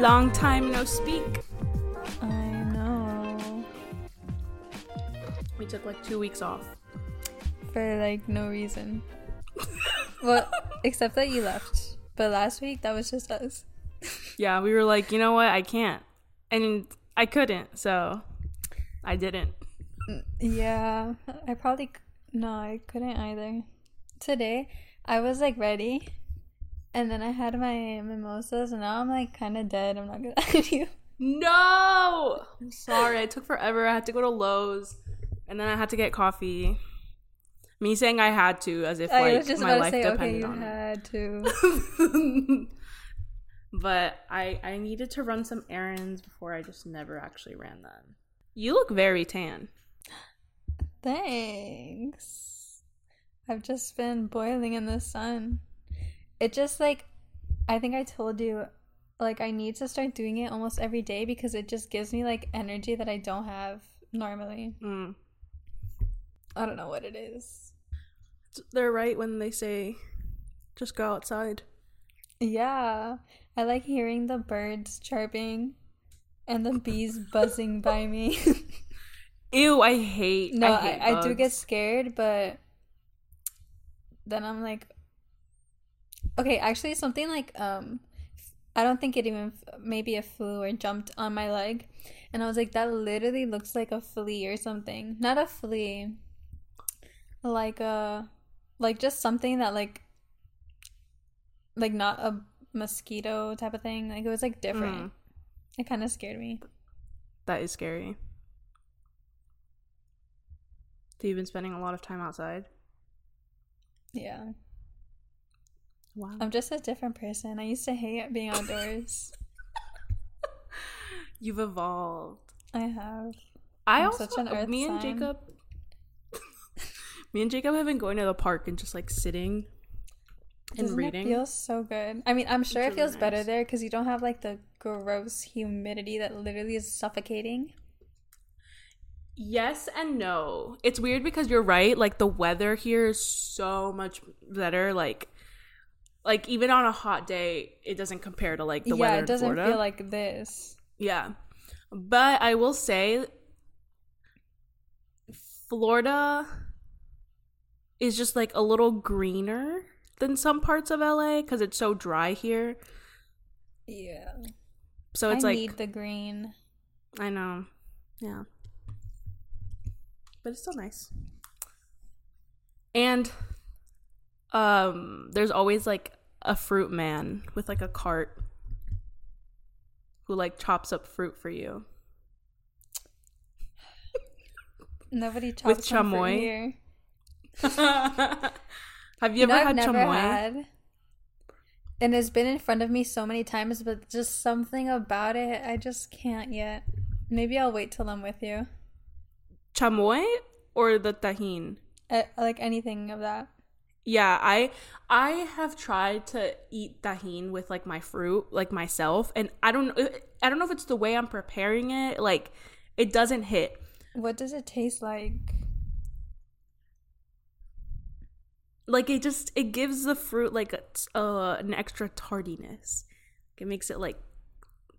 Long time no speak. I know. We took like 2 weeks off. For like no reason. Well, except that you left. But last week, that was just us. Yeah, we were like, you know what? I can't. And I couldn't, so I didn't. Yeah, I probably... No, I couldn't either. Today, I was like ready. And then I had my mimosas, and now I'm like kind of dead. I'm not going to lie to you. No! I'm sorry. It took forever. I had to go to Lowe's, and then I had to get coffee. Me saying I had to, as if like my life depended on it. I was just about to say, okay, you had to. But I needed to run some errands before. I just never actually ran them. You look very tan. Thanks. I've just been boiling in the sun. It just like, I think I told you, like I need to start doing it almost every day because it just gives me like energy that I don't have normally. Mm. I don't know what it is. They're right when they say, just go outside. Yeah. I like hearing the birds chirping and the bees buzzing by me. Ew, I hate bugs. I do get scared, but then I'm like, okay, actually something like, I don't think it even, maybe a flew or jumped on my leg. And I was like, that literally looks like a flea or something. Not a flea. Like just something that like not a mosquito type of thing. Like it was like different. Mm. It kind of scared me. That is scary. So you've been spending a lot of time outside? Yeah. Wow. I'm just a different person. I used to hate being outdoors. You've evolved. I have. Me and Jacob have been going to the park and just like sitting and reading. It feels so good. I mean, I'm sure it feels better there because you don't have like the gross humidity that literally is suffocating. Yes and no. It's weird because you're right. Like the weather here is so much better. Like even on a hot day, it doesn't compare to like the weather in Florida. Yeah, it doesn't feel like this. Yeah. But I will say Florida is just like a little greener than some parts of LA because it's so dry here. Yeah. So it's like I need the green. I know. Yeah. But it's still nice. And there's always like a fruit man with like a cart who like chops up fruit for you. Nobody chops with chamoy here. Have you ever had chamoy? Had. And it's been in front of me so many times, but just something about it, I just can't yet. Maybe I'll wait till I'm with you. Chamoy or the tajin? Like anything of that. Yeah, I have tried to eat tajin with like my fruit, like myself, and I don't know if it's the way I'm preparing it. Like, it doesn't hit. What does it taste like? Like it gives the fruit like an extra tartiness. It makes it like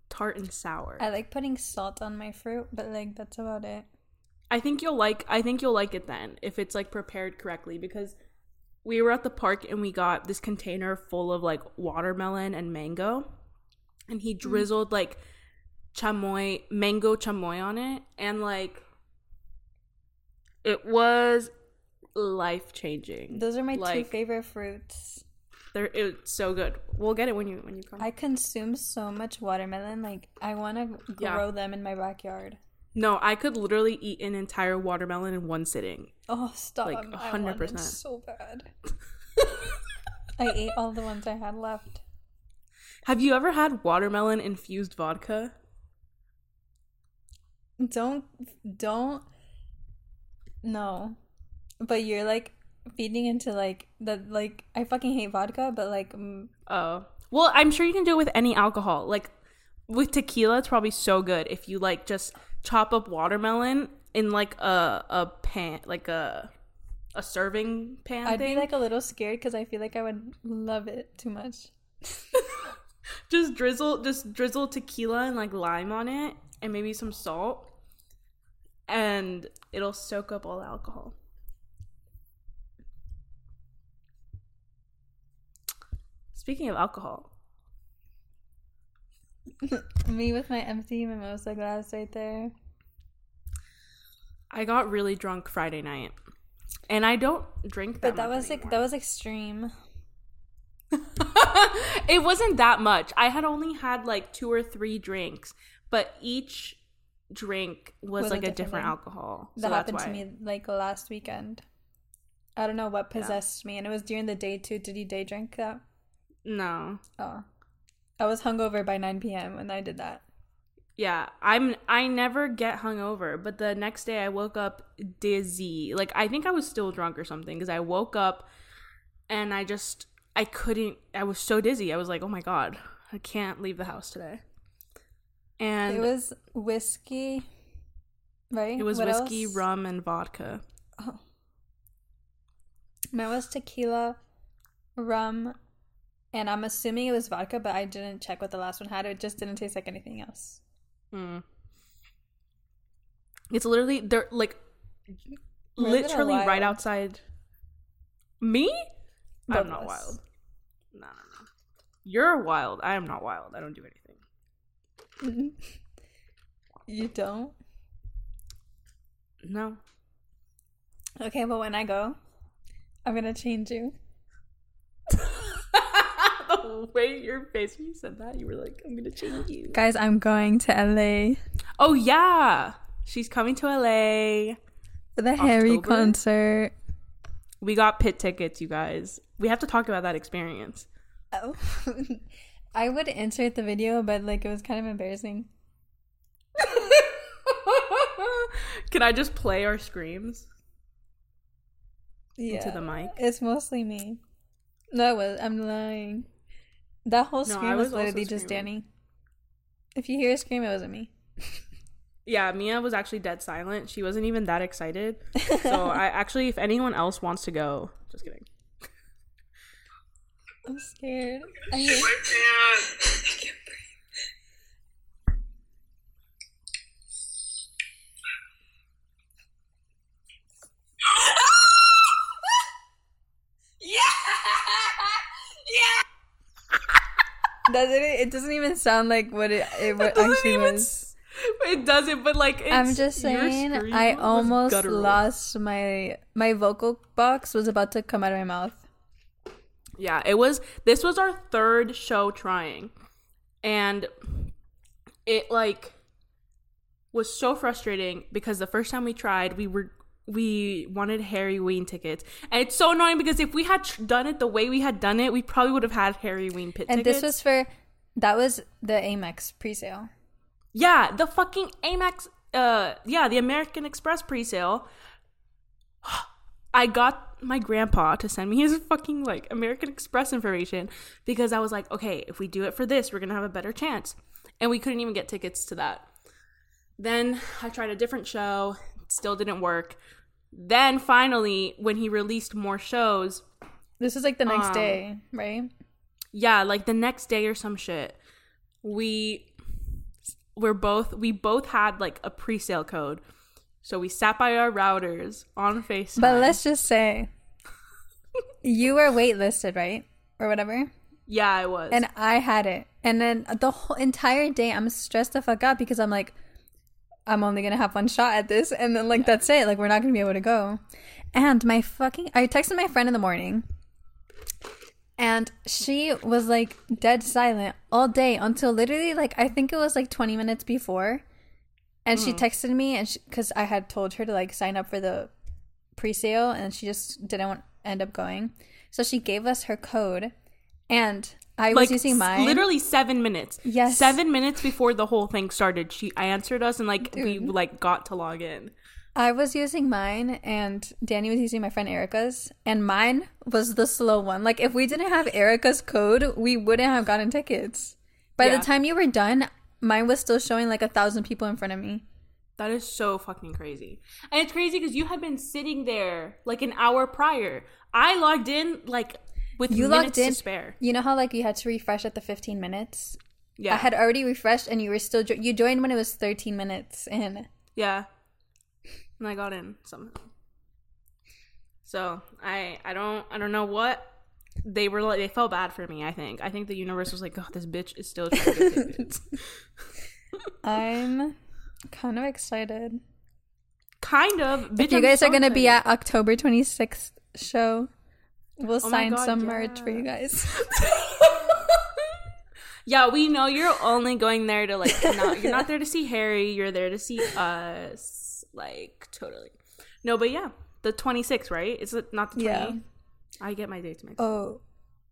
tart and sour. I like putting salt on my fruit, but like that's about it. I think you'll like it then if it's like prepared correctly, because we were at the park and we got this container full of like watermelon and mango, and he drizzled like chamoy, mango chamoy on it, and like it was life-changing. Those are my two favorite fruits. It's so good. We'll get it when you come. I consume so much watermelon. Like I want to grow them in my backyard. No, I could literally eat an entire watermelon in one sitting. Oh, stop. Like 100%. I wanted so bad. I ate all the ones I had left. Have you ever had watermelon-infused vodka? Don't. No. But you're, like, feeding into, like, the, like, I fucking hate vodka, but, like... Oh. Well, I'm sure you can do it with any alcohol. Like, with tequila, it's probably so good if you, like, just... chop up watermelon in like a pan, like a serving pan. I'd be like a little scared because I feel like I would love it too much. Just drizzle tequila and like lime on it and maybe some salt, and it'll soak up all the alcohol. Speaking of alcohol. Me with my empty mimosa glass right there. I got really drunk Friday night. And I don't drink that much. But that was anymore. Like that was extreme. It wasn't that much. I had only had like 2 or 3 drinks, but each drink was like a different alcohol. That so happened to me like last weekend. I don't know what possessed me, and it was during the day too. Did you day drink that? No. Oh. I was hungover by 9 p.m. when I did that. Yeah, I never get hungover, but the next day I woke up dizzy. Like, I think I was still drunk or something, because I woke up and I was so dizzy. I was like, oh my God, I can't leave the house today. And it was whiskey, right? It was whiskey, rum, and vodka. Oh. Mine was tequila, rum, and I'm assuming it was vodka, but I didn't check what the last one had. It just didn't taste like anything else. Mm. It's literally, they're like, literally right outside. Me? Both I'm not wild. No. You're wild. I am not wild. I don't do anything. You don't? No. Okay, but when I go, I'm going to change you. Way your face when you said that, you were like, I'm gonna change you. Guys, I'm going to LA. Oh yeah, she's coming to LA for the Harry concert. We got pit tickets, you guys. We have to talk about that experience. Oh. I would insert the video, but like it was kind of embarrassing. Can I just play our screams? Yeah, into the mic. It's mostly me. No, I'm lying. That whole scream was literally just Danny. If you hear a scream, it wasn't me. Yeah, Mia was actually dead silent. She wasn't even that excited. So I actually, if anyone else wants to go, just kidding. I'm scared. I shit my pants. I can't breathe. Yeah! Yeah! It doesn't even sound like what it actually was. It doesn't, but like it's, I'm just saying, I almost lost my vocal box was about to come out of my mouth. Yeah, this was our third show trying, and it like was so frustrating because the first time we tried, we wanted Harry Ween tickets, and it's so annoying because if we had done it the way we had done it, we probably would have had Harry Ween pit tickets. And this was that was the Amex presale. Yeah, the fucking Amex, the American Express presale. I got my grandpa to send me his fucking like American Express information because I was like, okay, if we do it for this, we're gonna have a better chance, and we couldn't even get tickets to that. Then I tried a different show. Still didn't work. Then finally, when he released more shows, this is like the next day, right? Yeah, like the next day or some shit. We both had like a presale code, so we sat by our routers on FaceTime. But let's just say, you were waitlisted, right, or whatever. Yeah, I was, and I had it, and then the whole entire day I'm stressed the fuck out because I'm like, I'm only gonna have one shot at this, and then like that's it. Like, we're not gonna be able to go. And I texted my friend in the morning, and she was like dead silent all day until literally like I think it was like 20 minutes before, and she texted me, and because I had told her to like sign up for the pre-sale, and she just didn't end up going, so she gave us her code, and I was using mine. Literally 7 minutes. Yes. 7 minutes before the whole thing started. I answered us, and like dude, we like got to log in. I was using mine, and Danny was using my friend Erica's, and mine was the slow one. Like, if we didn't have Erica's code, we wouldn't have gotten tickets. By the time you were done, mine was still showing like 1,000 people in front of me. That is so fucking crazy. And it's crazy because you had been sitting there like an hour prior. I logged in like with you minutes to spare. You know how like you had to refresh at the 15 minutes? Yeah. I had already refreshed and you were still you joined when it was 13 minutes in. Yeah. And I got in somehow. So I don't know what they were like. They felt bad for me, I think. I think the universe was like, "God, this bitch is still trying to get tickets." I'm kind of excited. Kind of. Bitch, if you guys are going to be at October 26th show, we'll sign some merch for you guys. Yeah, we know you're only going there to like, you're not there to see Harry. You're there to see us. Like, totally. No, but yeah. The 26th, right? Is it not the 20th? Yeah. I get my dates mixed. Oh.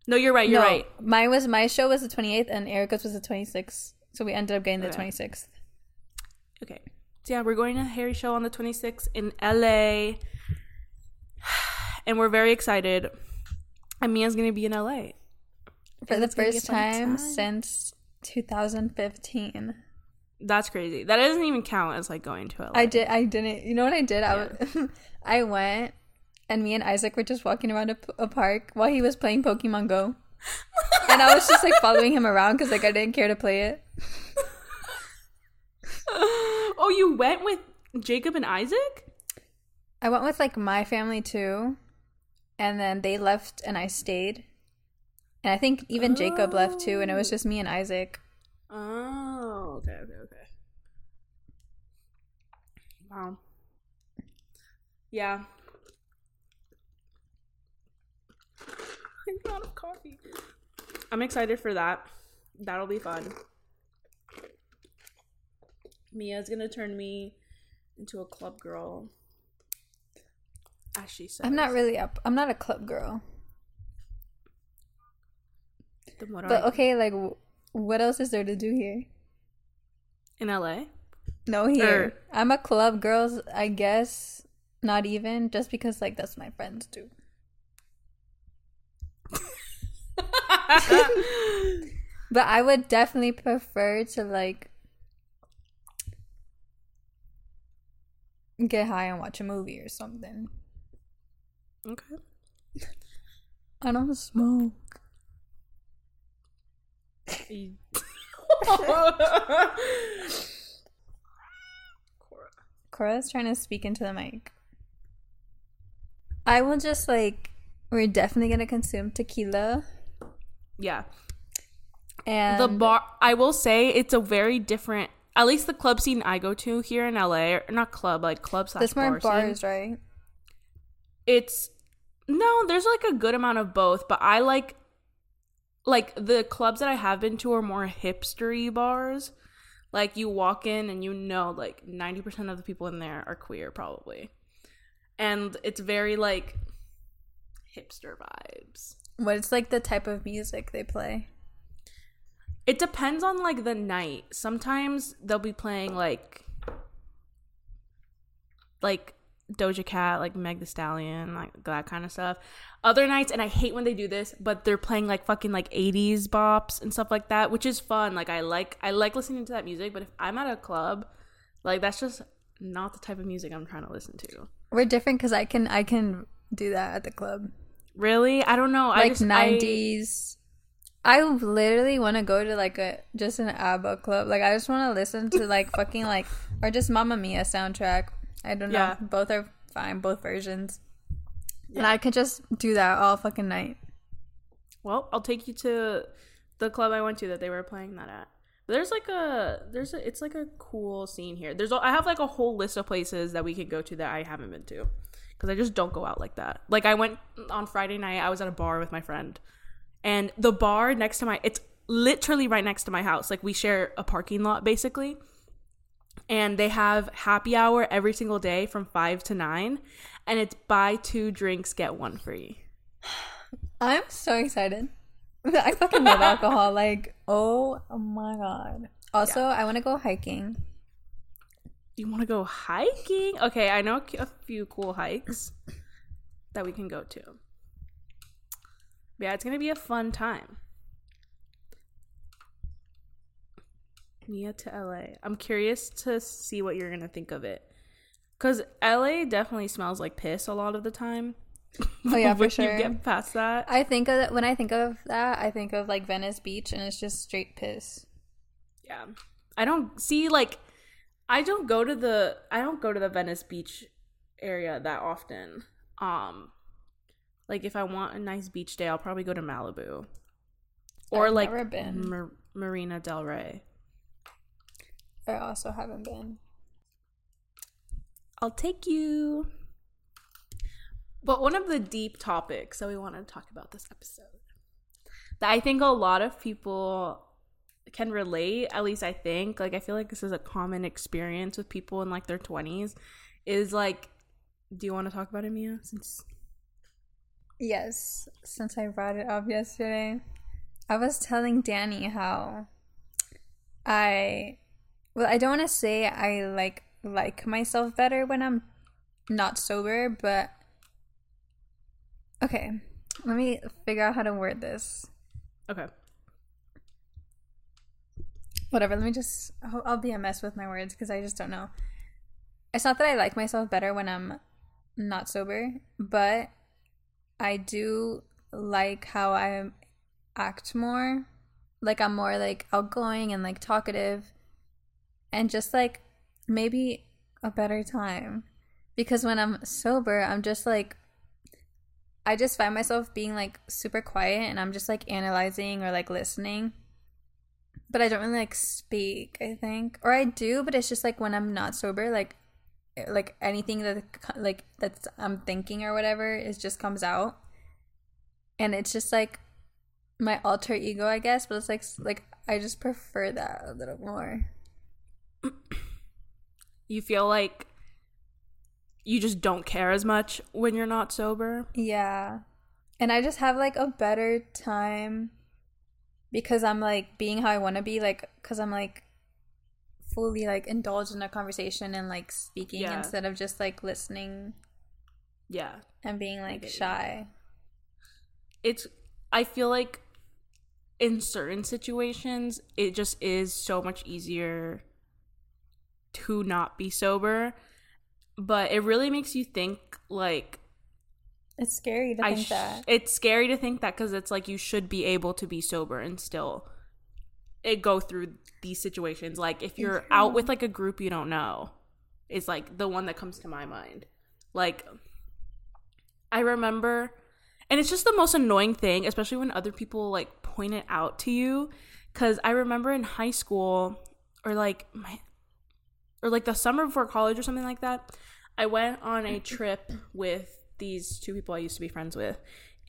No, you're right. You're right. My show was the 28th and Erica's was the 26th. So we ended up getting the 26th. Okay. So yeah, we're going to Harry's show on the 26th in LA. And we're very excited. And Mia's going to be in LA. For the first time since 2015. That's crazy. That doesn't even count as like going to LA. I didn't. You know what I did? Yeah. I went and me and Isaac were just walking around a park while he was playing Pokemon Go. And I was just like following him around because like I didn't care to play it. Oh, you went with Jacob and Isaac? I went with like my family too. And then they left and I stayed. And I think even Jacob left too. And it was just me and Isaac. Oh, okay. Wow. Yeah. I'm out of coffee. I'm excited for that. That'll be fun. Mia's gonna turn me into a club girl. As she says. I'm not a club girl. But okay, like... What else is there to do here? In LA? No, here. I'm a club girls, I guess. Not even. Just because, like, that's what my friends do. But I would definitely prefer to, like, get high and watch a movie or something. Okay. I don't smoke. Cora's trying to speak into the mic. I will just like, we're definitely gonna consume tequila. Yeah. And the bar, I will say, it's a very different, at least the club scene I go to here in LA, or not club, like club/bar. There's more bars, right? No, there's like a good amount of both, but I like the clubs that I have been to are more hipstery bars. Like you walk in and you know like 90% of the people in there are queer probably. And it's very like hipster vibes. What's like the type of music they play? It depends on like the night. Sometimes they'll be playing like Doja Cat, like Meg the Stallion, like that kind of stuff. Other nights, and I hate when they do this, but they're playing like fucking like 80s bops and stuff like that, which is fun. Like I like listening to that music, but if I'm at a club, like that's just not the type of music I'm trying to listen to. We're different because I can do that at the club. Really? I don't know. Like I just, 90s. I literally want to go to like an ABBA club. Like I just want to listen to like fucking like or just Mamma Mia soundtrack. I don't know. Yeah. Both are fine. Both versions. Yeah. And I could just do that all fucking night. Well, I'll take you to the club I went to that they were playing that at. It's like a cool scene here. I have like a whole list of places that we could go to that I haven't been to. Because I just don't go out like that. Like I went on Friday night. I was at a bar with my friend. And the bar next to it's literally right next to my house. Like we share a parking lot basically. And they have happy hour every single day from 5 to 9. And it's buy 2 drinks, get 1 free. I'm so excited. I fucking love alcohol. Like, oh my God. Also, yeah. I want to go hiking. You want to go hiking? Okay, I know a few cool hikes that we can go to. Yeah, it's going to be a fun time. Mia to LA. I'm curious to see what you're gonna think of it, because LA definitely smells like piss a lot of the time. Oh yeah, for sure. You get past that. I think of when I think of that, I think of like Venice Beach, and it's just straight piss. Yeah, I don't see like I don't go to the Venice Beach area that often. Like if I want a nice beach day, I'll probably go to Malibu or I've like never been. Marina Del Rey. I also haven't been. I'll take you. But one of the deep topics that we want to talk about this episode that I think a lot of people can relate, at least I think, like I feel like this is a common experience with people in like their 20s, is like, do you want to talk about it, Mia? Yes, since I brought it up yesterday. I was telling Danny how I don't want to say I like myself better when I'm not sober, but okay, let me figure out how to word this. Okay. Whatever, let me just... I'll be a mess with my words because I just don't know. It's not that I like myself better when I'm not sober, but I do like how I act more. Like, I'm more, like, outgoing and, like, talkative. And just, like, maybe a better time. Because when I'm sober, I'm just, like... I just find myself being, like, super quiet, and I'm just, like, analyzing or, like, listening. But I don't really, like, speak, I think. Or I do, but it's just, like, when I'm not sober, like anything that, like, that's I'm thinking or whatever is just comes out. And it's just, like, my alter ego, I guess. But it's, like I just prefer that a little more. You feel like... you just don't care as much when you're not sober. Yeah. And I just have, like, a better time because I'm, like, being how I want to be, like, because I'm, like, fully, like, indulged in a conversation and, like, speaking instead of just, like, listening. Yeah. And being, like, shy. It's, I feel like in certain situations, it just is so much easier to not be sober. But it really makes you think, like... It's scary to think that. It's scary to think that because it's like you should be able to be sober and still go through these situations. Like, if you're out with, like, a group you don't know, is, like, the one that comes to my mind. Like, I remember... And it's just the most annoying thing, especially when other people, like, point it out to you. Because I remember in high school, or, like... or the summer before college or something like that, I went on a trip with these two people I used to be friends with.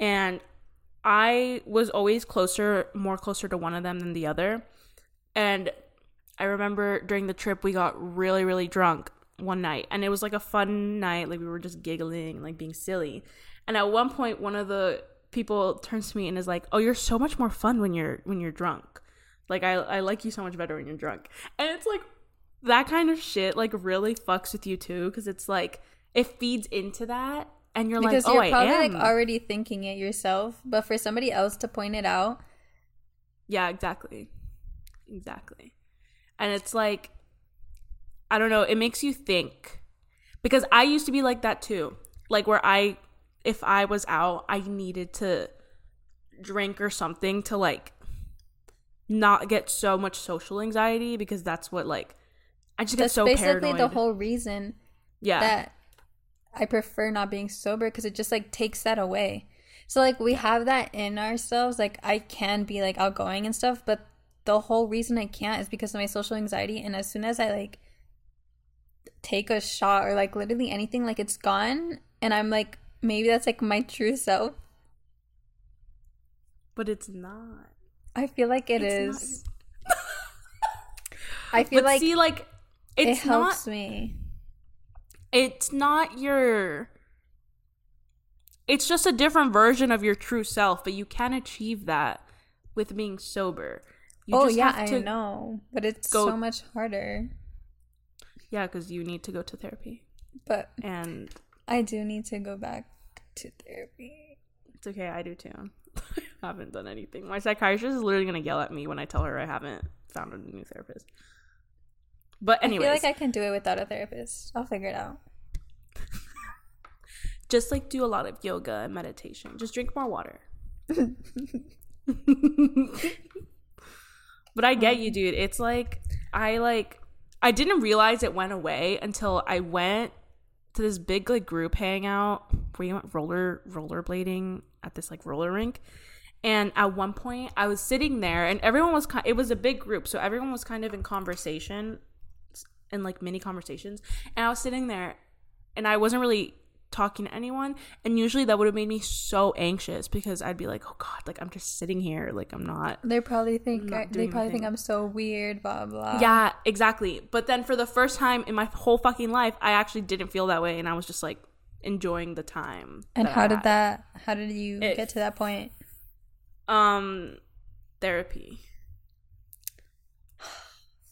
And I was always more closer to one of them than the other. And I remember during the trip, we got really, really drunk one night. And it was, like, a fun night. Like, we were just giggling and, like, being silly. And at one point, one of the people turns to me and is like, oh, you're so much more fun when you're drunk. Like, I like you so much better when you're drunk. And it's, like... that kind of shit, like, really fucks with you, too, because it's, like, it feeds into that, and you're because like, oh, I am. Because you're probably, like, already thinking it yourself, but for somebody else to point it out. Yeah, exactly. Exactly. And it's, like, I don't know, it makes you think. Because I used to be like that, too. Like, where if I was out, I needed to drink or something to, like, not get so much social anxiety, because that's what, like, I just get so paranoid. That's basically the whole reason that I prefer not being sober, because it just, like, takes that away. So, like, we have that in ourselves. Like, I can be, like, outgoing and stuff, but the whole reason I can't is because of my social anxiety. And as soon as I, like, take a shot or, like, literally anything, like, it's gone. And I'm, like, maybe that's, like, my true self. But it's not. I feel like it is. I feel like... see, like... It helps me. It's not your... It's just a different version of your true self, but you can achieve that with being sober. Oh, yeah, I know. But it's so much harder. Yeah, because you need to go to therapy. But and I do need to go back to therapy. It's okay, I do too. I haven't done anything. My psychiatrist is literally going to yell at me when I tell her I haven't found a new therapist. But anyways. I feel like I can do it without a therapist. I'll figure it out. Just like do a lot of yoga and meditation. Just drink more water. But I get you, dude. It's like I didn't realize it went away until I went to this big like group hangout where you went rollerblading at this like roller rink. And at one point I was sitting there and everyone was it was a big group, so everyone was kind of in conversation and like mini conversations. And I was sitting there and I wasn't really talking to anyone, and usually that would have made me so anxious because I'd be like, oh god, like I'm just sitting here, like I'm not, they probably think I'm so weird, blah blah. Yeah, exactly. But then for the first time in my whole fucking life I actually didn't feel that way, and I was just like enjoying the time. And how did you get to that point? Therapy.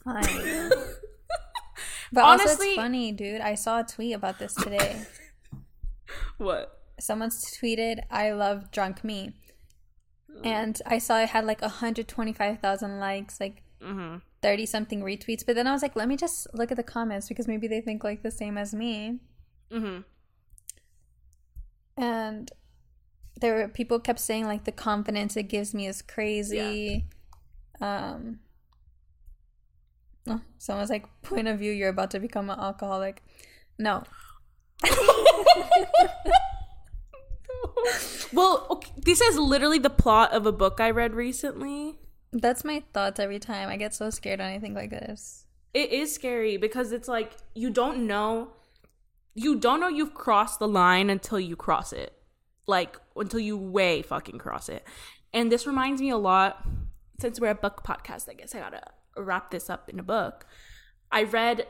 Fine. But honestly, also it's funny, dude, I saw a tweet about this today. What? Someone's tweeted, I love drunk me. And I saw it had like 125,000 likes, like 30 something retweets. But then I was like, let me just look at the comments because maybe they think like the same as me. And there were people kept saying like the confidence it gives me is crazy. Yeah. Someone's like, point of view, you're about to become an alcoholic. No. Well, okay, this is literally the plot of a book I read recently. That's my thoughts every time. I get so scared on anything like this. It is scary because it's like you don't know you've crossed the line until you cross it, like until you way fucking cross it. And this reminds me a lot, since we're a book podcast, I guess I gotta wrap this up in a book I read.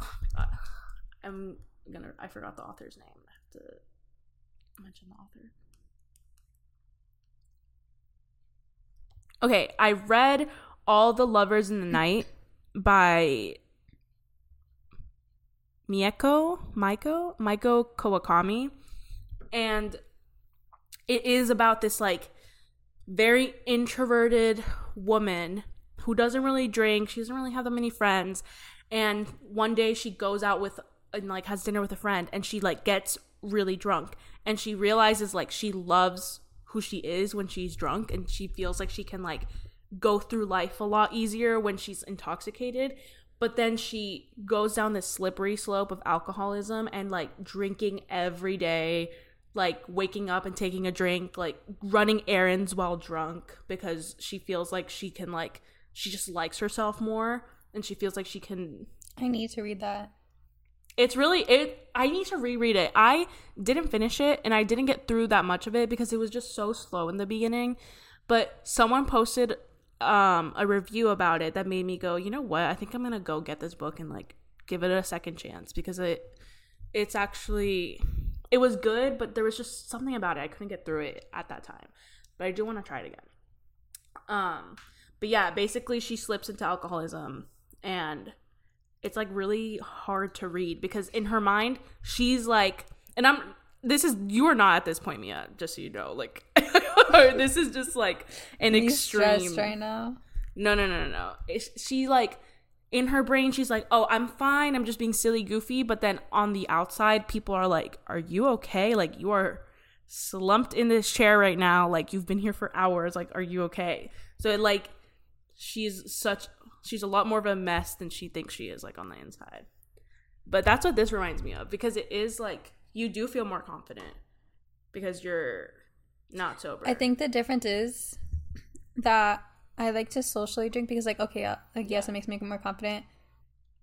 Oh my god, I forgot the author's name. I have to mention the author. Okay, I read All the Lovers in the Night by Mieko Kawakami, and it is about this like very introverted woman who doesn't really drink. She doesn't really have that many friends, and one day she goes out with and like has dinner with a friend, and she like gets really drunk, and she realizes like she loves who she is when she's drunk, and she feels like she can like go through life a lot easier when she's intoxicated. But then she goes down this slippery slope of alcoholism and like drinking every day, like waking up and taking a drink, like running errands while drunk, because she feels like she can like, she just likes herself more, and she feels like she can. I need to read that. I need to reread it. I didn't finish it, and I didn't get through that much of it because it was just so slow in the beginning. But someone posted a review about it that made me go, you know what? I think I'm going to go get this book and like give it a second chance, because it's actually, it was good, but there was just something about it. I couldn't get through it at that time, but I do want to try it again. But yeah, basically she slips into alcoholism, and it's like really hard to read because in her mind she's like, and you are not at this point, Mia, just so you know, like this is just like an extreme right now. No. She like in her brain she's like, oh, I'm fine, I'm just being silly, goofy. But then on the outside people are like, are you okay? Like, you are slumped in this chair right now, like you've been here for hours, like, are you okay? So it, like, she's a lot more of a mess than she thinks she is, like, on the inside. But that's what this reminds me of, because it is, like, you do feel more confident because you're not sober. I think the difference is that I like to socially drink because, like, okay, like, yes, it makes me more confident.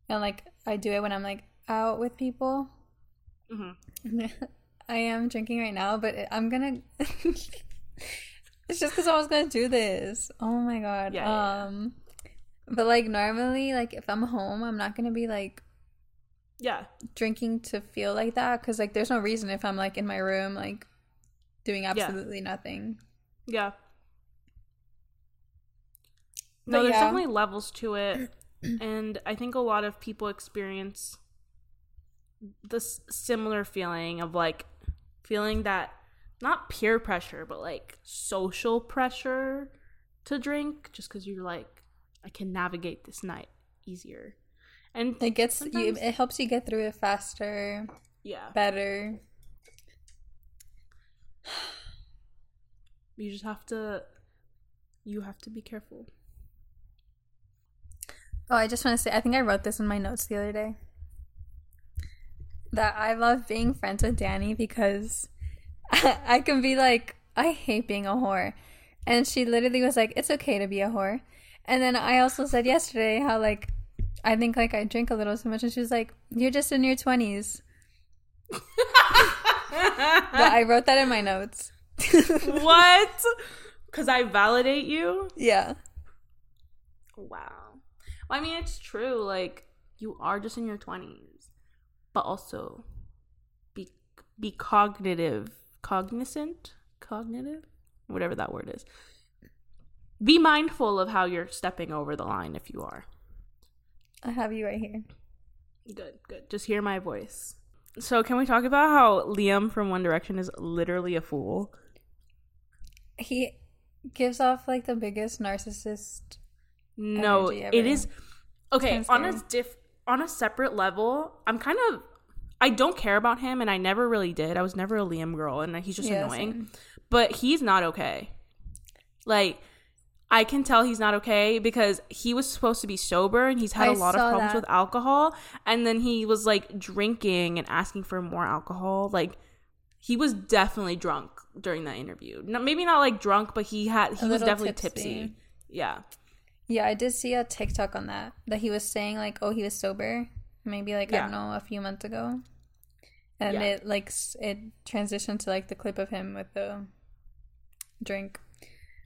And, like, I do it when I'm, like, out with people. Mm-hmm. I am drinking right now, but I'm going to... It's just because I was going to do this. Oh, my God. Yeah. But, like, normally, like, if I'm home, I'm not going to be, like, drinking to feel like that. Because, like, there's no reason if I'm, like, in my room, like, doing absolutely nothing. Yeah. No, there's definitely levels to it. And I think a lot of people experience this similar feeling of, like, feeling that not peer pressure, but, like, social pressure to drink just because you're, like, I can navigate this night easier, and it helps you get through it faster, better. You just have to, you have to be careful. Oh, I just want to say, I think I wrote this in my notes the other day, that I love being friends with Danny because I can be like, I hate being a whore. And she literally was like, it's okay to be a whore. And then I also said yesterday how, like, I think, like, I drink a little too much. And she was like, you're just in your 20s. But I wrote that in my notes. What? Because I validate you? Yeah. Wow. Well, I mean, it's true. Like, you are just in your 20s. But also, be cognitive. Cognitive? Whatever that word is. Be mindful of how you're stepping over the line if you are. I have you right here. Good, good. Just hear my voice. So can we talk about how Liam from One Direction is literally a fool? He gives off like the biggest narcissist energy ever. It is. Okay, on a separate level, I'm kind of, I don't care about him and I never really did. I was never a Liam girl and he's just annoying. Same. But he's not okay. Like, I can tell he's not okay because he was supposed to be sober and he's had a lot of problems with alcohol. And then he was like drinking and asking for more alcohol. Like, he was definitely drunk during that interview. No, maybe not like drunk, but he was definitely tipsy. Yeah. Yeah, I did see a TikTok on that he was saying like, oh, he was sober. Maybe like, I don't know, a few months ago. And it like, it transitioned to like the clip of him with the drink.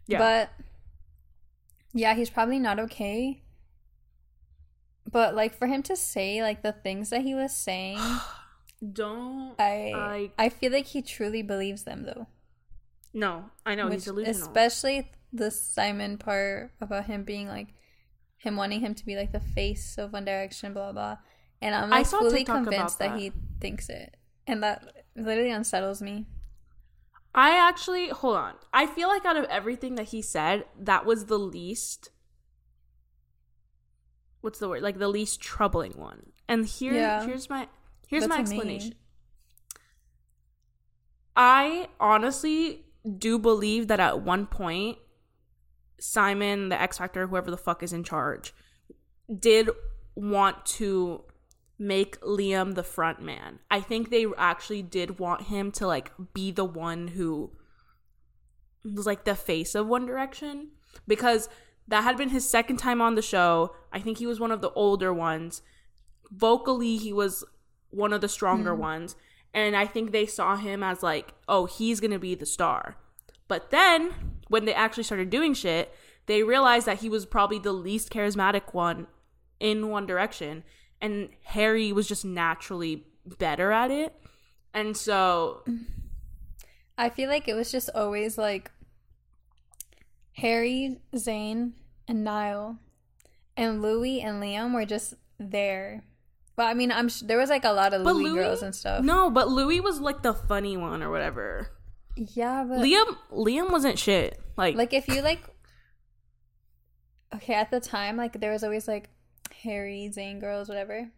Yeah. But yeah, he's probably not okay. But, like, for him to say, like, the things that he was saying... I feel like he truly believes them, though. No, I know. He's delusional. Especially the Simon part about him being, like... Him wanting him to be, like, the face of One Direction, blah, blah. And I'm, like, fully convinced that he thinks it. And that literally unsettles me. I actually... Hold on. I feel like out of everything that he said, that was the least... What's the word? Like, the least troubling one. And here's my explanation. I honestly do believe that at one point, Simon, the X Factor, whoever the fuck is in charge, did want to... make Liam the front man. I think they actually did want him to like be the one who was like the face of One Direction, because that had been his second time on the show. I think he was one of the older ones. Vocally, he was one of the stronger ones, and I think they saw him as like, oh, he's gonna be the star. But then when they actually started doing shit, they realized that he was probably the least charismatic one in One Direction. And Harry was just naturally better at it. And so... I feel like it was just always, like, Harry, Zayn, and Niall, and Louis and Liam were just there. But, I mean, there was, like, a lot of Louis girls and stuff. No, but Louis was, like, the funny one or whatever. Yeah, but... Liam wasn't shit. Like, if you, like... Okay, at the time, like, there was always, like... Harry, Zayn girls, whatever.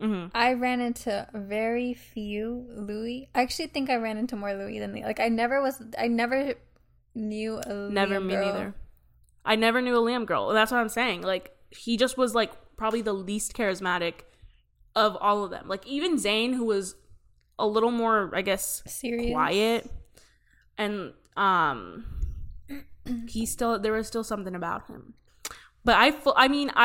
I ran into very few Louis. I actually think I ran into more Louis than Liam. Like, I never knew a Liam girl. Me neither. I never knew a Liam girl. That's what I'm saying. Like, he just was, like, probably the least charismatic of all of them. Like, even Zayn, who was a little more, I guess, serious, quiet. And there was still something about him. But I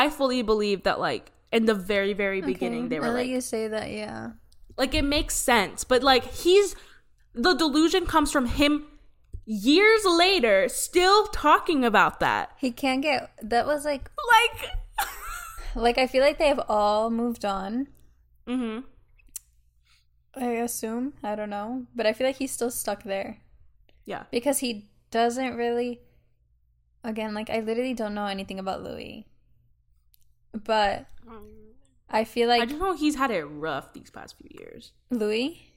fully believe that, like, in the very, very beginning, they were like... I'll let you say that, yeah. Like, it makes sense. But, like, the delusion comes from him years later still talking about that. He can't get... That was, like... Like... Like, I feel like they have all moved on. I assume. I don't know. But I feel like he's still stuck there. Yeah. Because he doesn't really... Again, like, I literally don't know anything about Louis. But I feel like... I just know he's had it rough these past few years. Louis?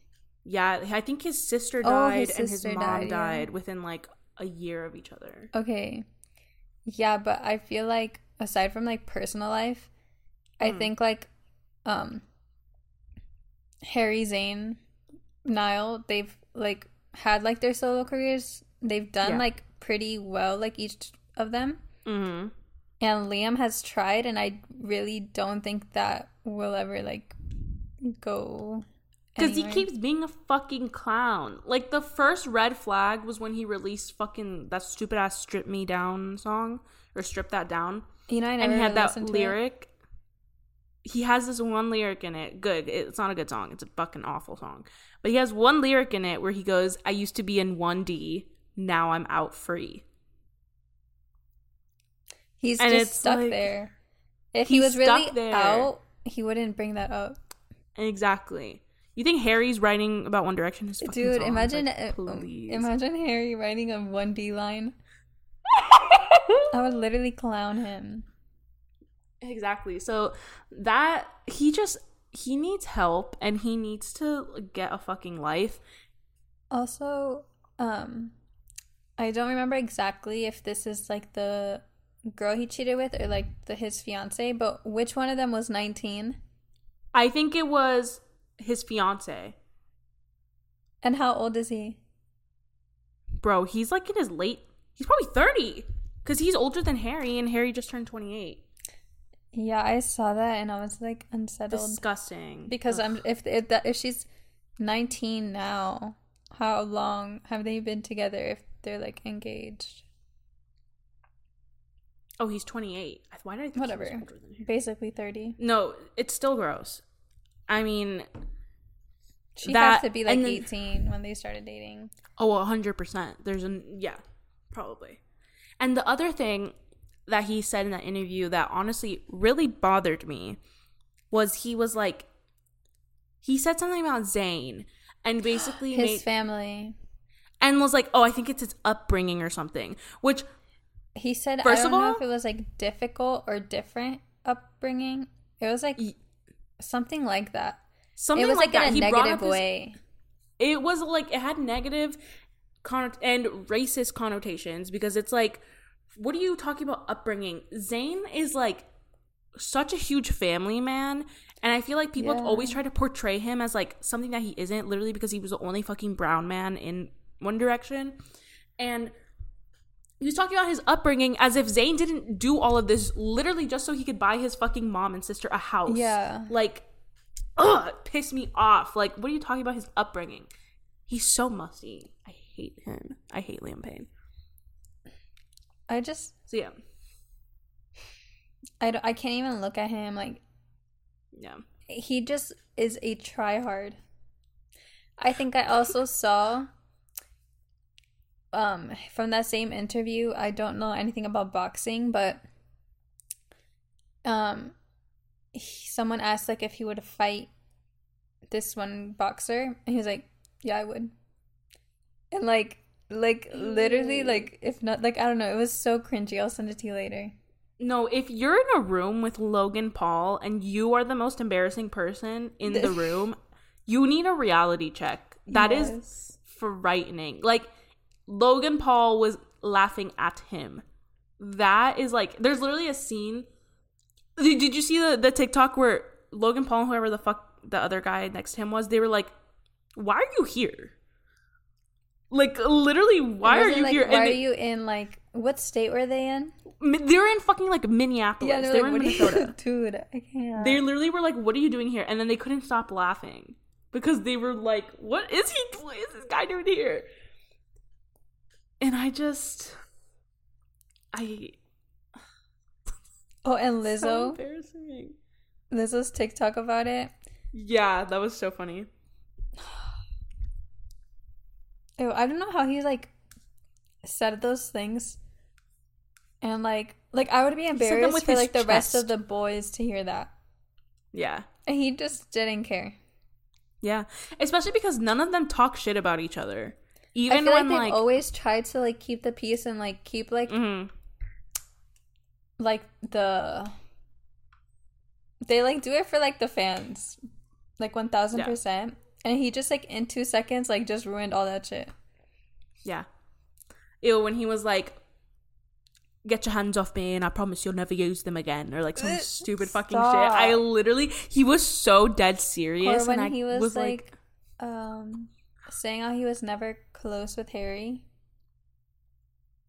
Yeah, I think his sister died and his mom died within, like, a year of each other. Okay. Yeah, but I feel like, aside from, like, personal life, I think, like, Harry, Zayn, Niall, they've, like, had like their solo careers, they've done like pretty well, like each of them. Mm-hmm. And Liam has tried, and I really don't think that will ever like go. Because he keeps being a fucking clown. Like, the first red flag was when he released fucking that stupid-ass Strip Me Down song. Or Strip That Down. You know, I never listened to it. And he had that lyric. He has this one lyric in it. Good. It's not a good song. It's a fucking awful song. But he has one lyric in it where he goes, I used to be in 1D. Now I'm out free. He's just stuck there. If he was really out, he wouldn't bring that up. Exactly. You think Harry's writing about One Direction is fucking dude, song? Imagine Harry writing a 1D line. I would literally clown him. Exactly. So that he needs help, and he needs to get a fucking life. Also, I don't remember exactly if this is like the girl he cheated with or like his fiance, but which one of them was 19? I think it was his fiance. And how old is he? Bro, he's like in his late... He's probably 30. Because he's older than Harry, and Harry just turned 28. Yeah, I saw that, and I was like unsettled. Disgusting. Because if she's 19 now, how long have they been together if they're like engaged? Oh, he's 28. Why did I think whatever. He was older than Harry? Basically 30. No, it's still gross. I mean, she has to be like 18 when they started dating. Oh, 100%. Probably. And the other thing that he said in that interview that honestly really bothered me was he said something about Zayn and basically his family, and was like, oh, I think it's his upbringing or something. Which he said, I don't know if it was like difficult or different upbringing. It was like. Something like that. Something it was like that. In a negative way. It was like it had negative and racist connotations, because it's like, what are you talking about upbringing? Zayn is like such a huge family man, and I feel like people always try to portray him as like something that he isn't, literally because he was the only fucking brown man in One Direction. And he was talking about his upbringing as if Zayn didn't do all of this literally just so he could buy his fucking mom and sister a house. Yeah. Like, ugh, piss me off. Like, what are you talking about his upbringing? He's so musty. I hate him. I hate Liam Payne. I can't even look at him. Like, yeah. He just is a tryhard. I think I also saw... from that same interview, I don't know anything about boxing, but someone asked like if he would fight this one boxer, and he was like, yeah, I would. And like literally, like, if not, like, I don't know, it was so cringy. I'll send it to you later. No, if you're in a room with Logan Paul and you are the most embarrassing person in the room, you need a reality check. That is frightening. Like, Logan Paul was laughing at him. That is like, there's literally a scene. Did you see the TikTok where Logan Paul and whoever the fuck the other guy next to him was, they were like, why are you here? Like, literally, why are you like, here? Why are you in, like, what state were they in? They're in fucking like Minneapolis. Yeah, they were in Minnesota. Dude, I can't. They literally were like, what are you doing here? And then they couldn't stop laughing because they were like, what is this guy doing here? And oh, and Lizzo. So embarrassing. Lizzo's TikTok about it. Yeah, that was so funny. Ew, I don't know how he like said those things, and like I would be embarrassed for like the rest of the boys to hear that. Yeah, and he just didn't care. Yeah, especially because none of them talk shit about each other. Even I feel when, like, they've always tried to, like, keep the peace and, like, keep, like, mm-hmm. like, the... They, like, do it for, like, the fans. Like, 1,000%. Yeah. And he just, like, in 2 seconds, like, just ruined all that shit. Yeah. Ew, when he was, like, get your hands off me and I promise you'll never use them again. Or, like, some stupid fucking shit. I literally... He was so dead serious. Or when he was, like saying how he was never close with Harry.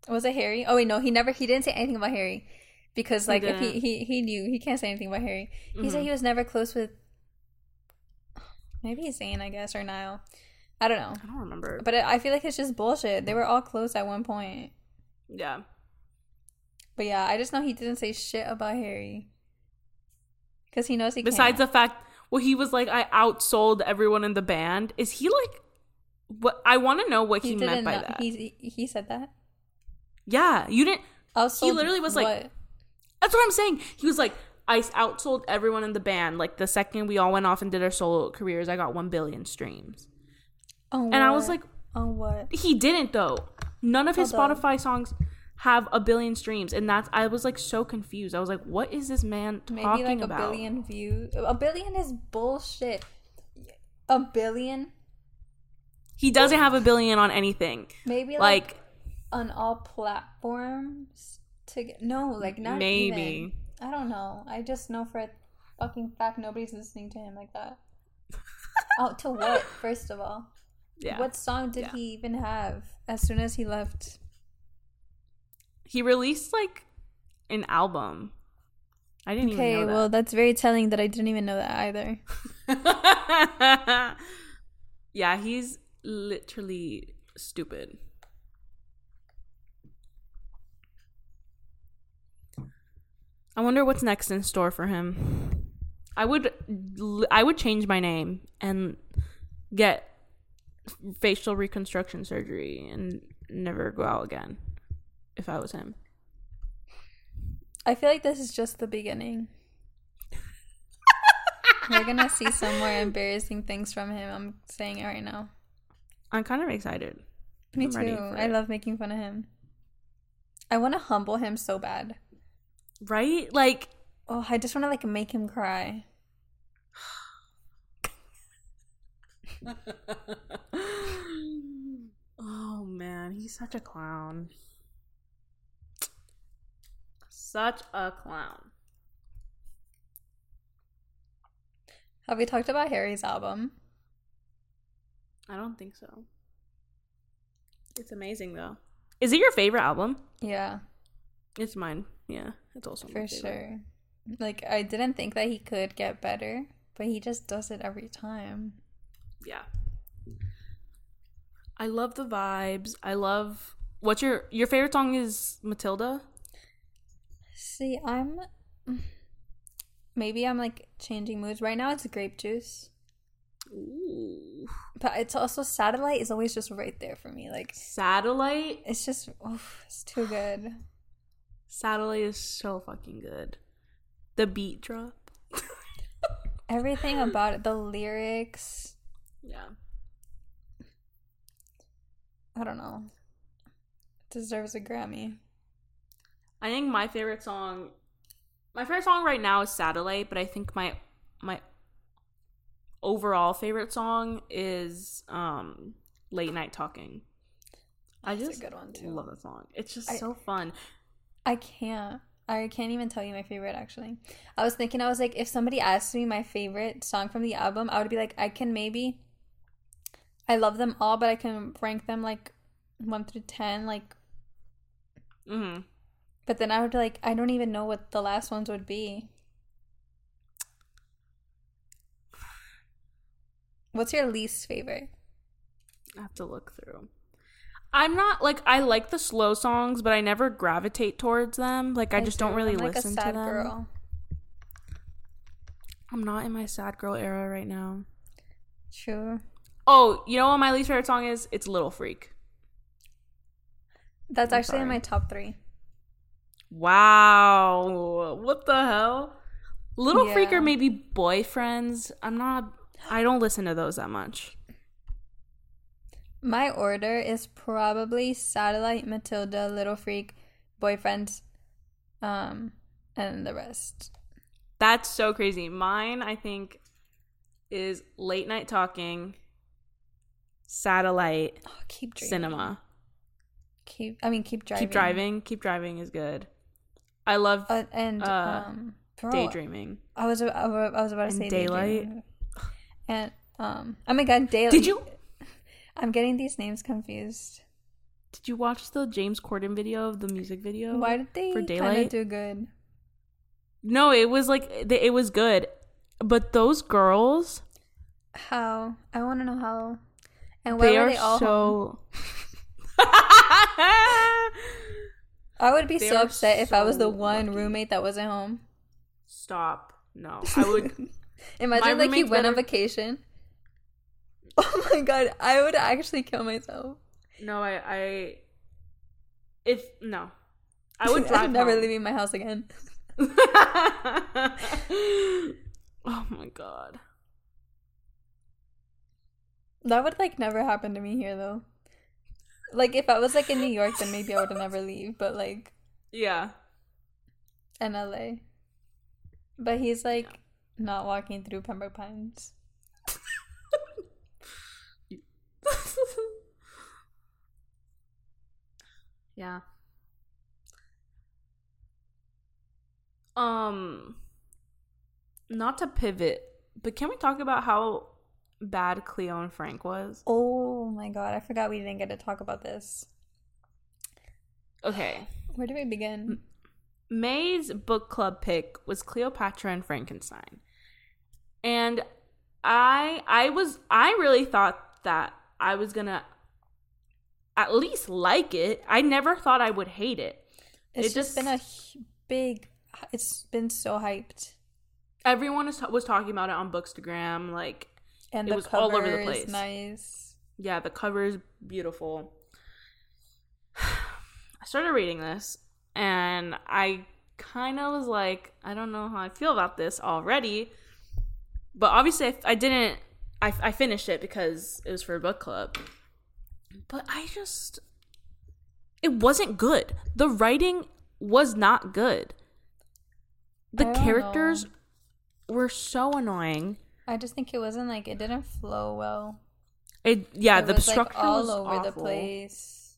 Was it Harry? Oh wait, no, he didn't say anything about Harry, because like if he knew he can't say anything about Harry. Mm-hmm. He said he was never close with maybe Zayn, I guess, or Niall. I don't know. I don't remember. But I feel like it's just bullshit. They were all close at one point. Yeah. But yeah, I just know he didn't say shit about Harry. Because he knows he can't. Besides the fact, well, he was like, I outsold everyone in the band. Is he like, what? I want to know what he meant by that. He said that? Yeah. You didn't. Outsold he literally was like, what? That's what I'm saying. He was like, I outsold everyone in the band. Like the second we all went off and did our solo careers, I got 1 billion streams. On and what? I was like, "On what?" He didn't though. None of his Spotify songs have 1 billion streams, and that's I was like so confused. I was like, "What is this man talking about?" Maybe like about? 1 billion views. 1 billion is bullshit. 1 billion. He doesn't have 1 billion on anything. Maybe like on all platforms. Not maybe. Even. I don't know. I just know for a fucking fact nobody's listening to him like that. Oh, to what? First of all. Yeah. What song did he even have as soon as he left? He released like an album. I didn't even know that. Okay, well, that's very telling that I didn't even know that either. Yeah, he's literally stupid. I wonder what's next in store for him. I would change my name and get facial reconstruction surgery and never go out again if I was him. I feel like this is just the beginning. We're gonna see some more embarrassing things from him. I'm saying it right now. I'm kind of excited. Me too. I love making fun of him. I want to humble him so bad. Right? Like, oh, I just want to like make him cry. Oh man, he's such a clown. Have we talked about Harry's album? I don't think so. It's amazing though. Is it your favorite album? Yeah. It's mine. Yeah, it's also for sure. Like I didn't think that he could get better, but he just does it every time. Yeah, I love the vibes. I love. What's your favorite song? Is Matilda? See, I'm like changing moods right now. It's Grape Juice. Ooh. But it's also Satellite is always just right there for me. Like Satellite, it's just it's too good. Satellite is so fucking good. The beat drop. Everything about it. The lyrics. Yeah. I don't know. It deserves a Grammy. I think my favorite song right now is Satellite, but I think my overall favorite song is Late Night Talking. That's a good one too. Love that song. It's just so fun. I can't even tell you my favorite, actually. I was like, if somebody asked me my favorite song from the album, I would be like, I love them all, but I can rank them like 1 through 10, like. Mm-hmm. But then I would be like, I don't even know what the last ones would be. What's your least favorite? I have to look through. I'm not like, I like the slow songs, but I never gravitate towards them. Like I just don't really listen to them. I'm like a sad girl. I'm not in my sad girl era right now. Sure. Oh, you know what my least favorite song is? It's Little Freak. That's actually in my top 3. Wow. What the hell? Little Freak or maybe Boyfriends. I don't listen to those that much. My order is probably Satellite, Matilda, Little Freak, Boyfriends, and the rest. That's so crazy. Mine, I think, is Late Night Talking, Satellite, Keep Dreaming, Cinema. Keep Driving. Keep Driving is good. I love Daydreaming. I was about to say Daylight. And oh my God, Daylight. Did you? I'm getting these names confused. Did you watch the James Corden video of the music video? Why did they kind of do good? No, it was like, it was good. But those girls... How? I want to know how. And why were they all so... I would be so upset if I was the one roommate that wasn't home. Stop. No. I would... Imagine like he went on vacation. Oh my god, I would actually kill myself. No, I would drive. I'm never leaving my house again. Oh my god, that would like never happen to me here though. Like if I was like in New York, then maybe I would never leave. But like, yeah, in LA. But he's like not walking through Pembroke Pines. Yeah. Not to pivot, but can we talk about how bad Cleo and Frank was? Oh my god, I forgot we didn't get to talk about this. Okay. Where do we begin? May's book club pick was Cleopatra and Frankenstein. And I really thought that I was gonna at least like it. I never thought I would hate it. It's just been a big... It's been so hyped. Everyone was talking about it on Bookstagram. Like, and it was all over the place. Nice. Yeah, the cover is beautiful. I started reading this, and I kind of was like, I don't know how I feel about this already. But obviously, I didn't... I finished it because it was for a book club. But it wasn't good. The writing was not good. The characters were so annoying. I just think it wasn't like, it didn't flow well. The structure like all was all over awful. The place.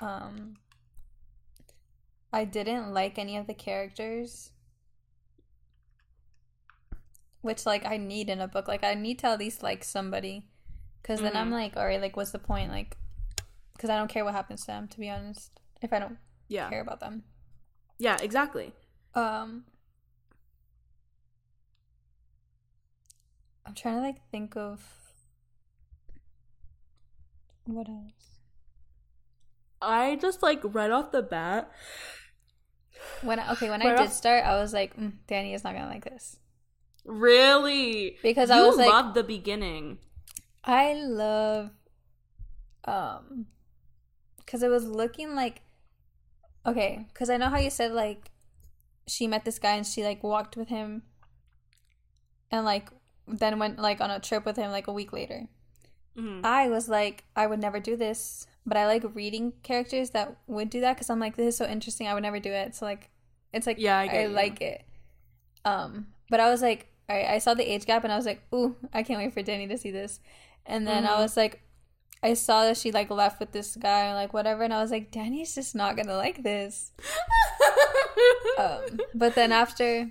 I didn't like any of the characters, which like I need in a book. Like I need to at least like somebody. Because then I'm like, all right, like, what's the point? Like, because I don't care what happens to them, to be honest, if I don't care about them. Yeah, exactly. I'm trying to, like, think of what else. I just, like, right off the bat. When I did start, I was like, Danny is not going to like this. Really? Because I was like. You loved the beginning. I love, because it was looking like, okay, because I know how you said, like, she met this guy and she, like, walked with him and, like, then went, like, on a trip with him, like, a week later. Mm-hmm. I was like, I would never do this, but I like reading characters that would do that because I'm like, this is so interesting, I would never do it. So, like, it's like, yeah, I like it. But I was like, all right, I saw the age gap and I was like, ooh, I can't wait for Danny to see this. And then I was like, I saw that she, like, left with this guy or, like, whatever. And I was like, Danny's just not going to like this. But then after,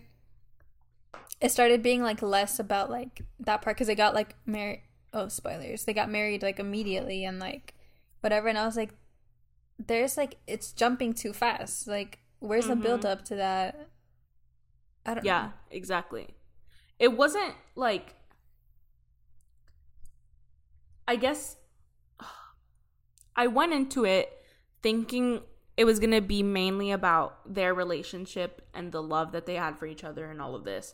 it started being, like, less about, like, that part. Because they got, like, married. Oh, spoilers. They got married, like, immediately and, like, whatever. And I was like, there's, like, it's jumping too fast. Like, where's the build-up to that? I don't know. Yeah, exactly. It wasn't, like... I guess I went into it thinking it was going to be mainly about their relationship and the love that they had for each other and all of this.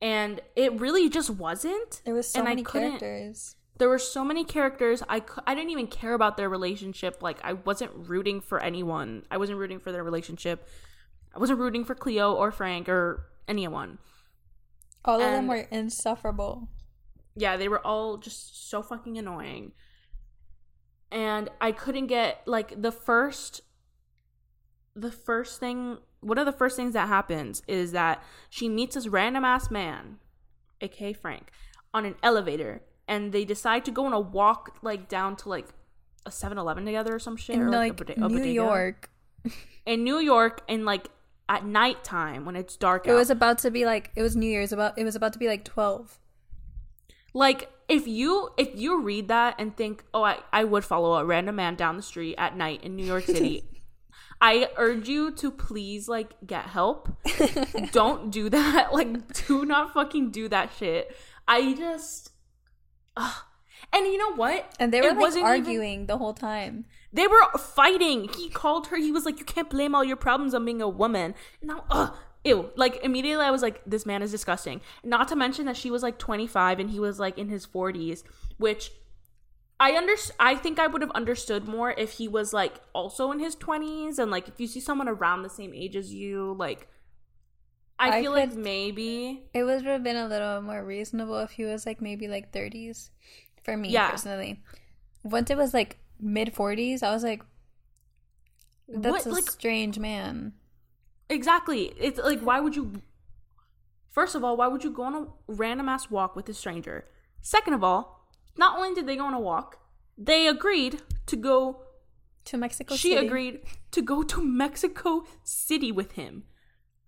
And it really just wasn't. There was so many characters. There were so many characters. I didn't even care about their relationship. Like, I wasn't rooting for anyone. I wasn't rooting for their relationship. I wasn't rooting for Cleo or Frank or anyone. All of them were insufferable. Yeah, they were all just so fucking annoying. And I couldn't get, like, one of the first things that happens is that she meets this random-ass man, a.k.a. Frank, on an elevator. And they decide to go on a walk, like, down to, like, a 7-Eleven together or some shit. In, or, like New York. In New York, and, like, at nighttime when it's dark out. It was about to be, like, it was New Year's. It was about to be, like, 12. Like, if you read that and think, oh, I would follow a random man down the street at night in New York City, I urge you to please, like, get help. Don't do that. Like, do not fucking do that shit. I just... And you know what? And they were, like, arguing the whole time. They were fighting. He called her. He was like, you can't blame all your problems on being a woman. And now, ew. Like, immediately I was like, this man is disgusting. Not to mention that she was, like, 25 and he was, like, in his 40s, which I think I would have understood more if he was, like, also in his 20s. And, like, if you see someone around the same age as you, like... I feel like maybe... It would have been a little more reasonable if he was, like, maybe, like, 30s. For me, personally. Once it was, like, mid-40s, I was like, that's a strange man. Exactly. It's, like, why would you... First of all, why would you go on a random-ass walk with a stranger? Second of all, not only did they go on a walk, they agreed to go... to Mexico City. She agreed to go to Mexico City with him.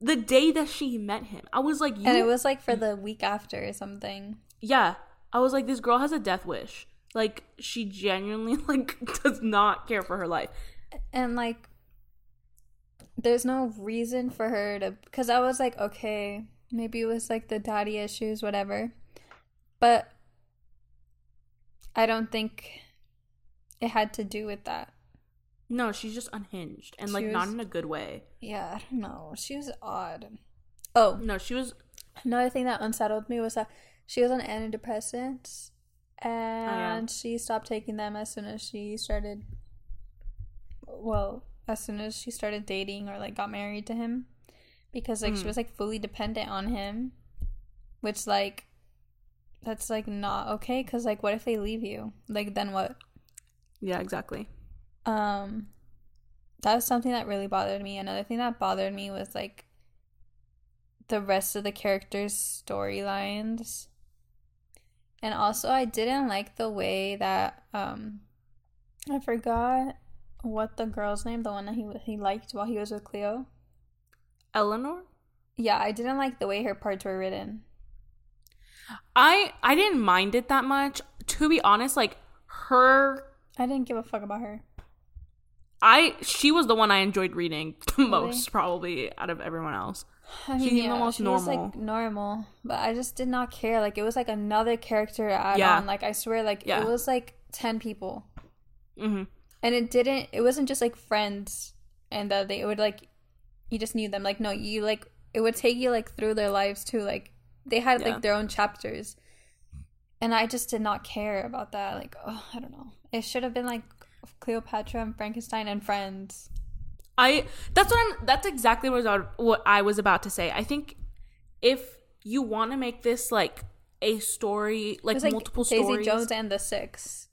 The day that she met him. I was like... And it was, like, for the week after or something. Yeah. I was like, this girl has a death wish. Like, she genuinely, like, does not care for her life. And, like, there's no reason for her to... Because I was like, okay, maybe it was, like, the daddy issues, whatever. But I don't think it had to do with that. No, she's just unhinged and, like, not in a good way. Yeah, I don't know. She was odd. Oh. No, she was... Another thing that unsettled me was that she was on antidepressants and she stopped taking them as soon as she started dating or, like, got married to him, because, like, she was, like, fully dependent on him, which, like, that's, like, not okay, because, like, what if they leave you? Like, then what? Yeah, exactly. That was something that really bothered me. Another thing that bothered me was, like, the rest of the characters' storylines. And also, I didn't like the way that, I forgot what the girl's name, the one that he liked while he was with Cleo. Eleanor? Yeah, I didn't like the way her parts were written. I didn't mind it that much. To be honest, like, I didn't give a fuck about her. She was the one I enjoyed reading the most, probably, out of everyone else. I mean, she's almost normal. She was, like, normal, but I just did not care. Like, it was, like, another character to add on. Like, I swear, like, it was, like, 10 people. Mm-hmm. And it wasn't just, like, friends, and that it would, like, you just knew them. Like, no, you, like, it would take you, like, through their lives, too. Like, they had, like, their own chapters. And I just did not care about that. Like, oh, I don't know. It should have been, like, Cleopatra and Frankenstein and Friends. That's exactly what I was about to say. I think if you want to make this, like, a story, like, multiple Daisy stories, Jones and the Six,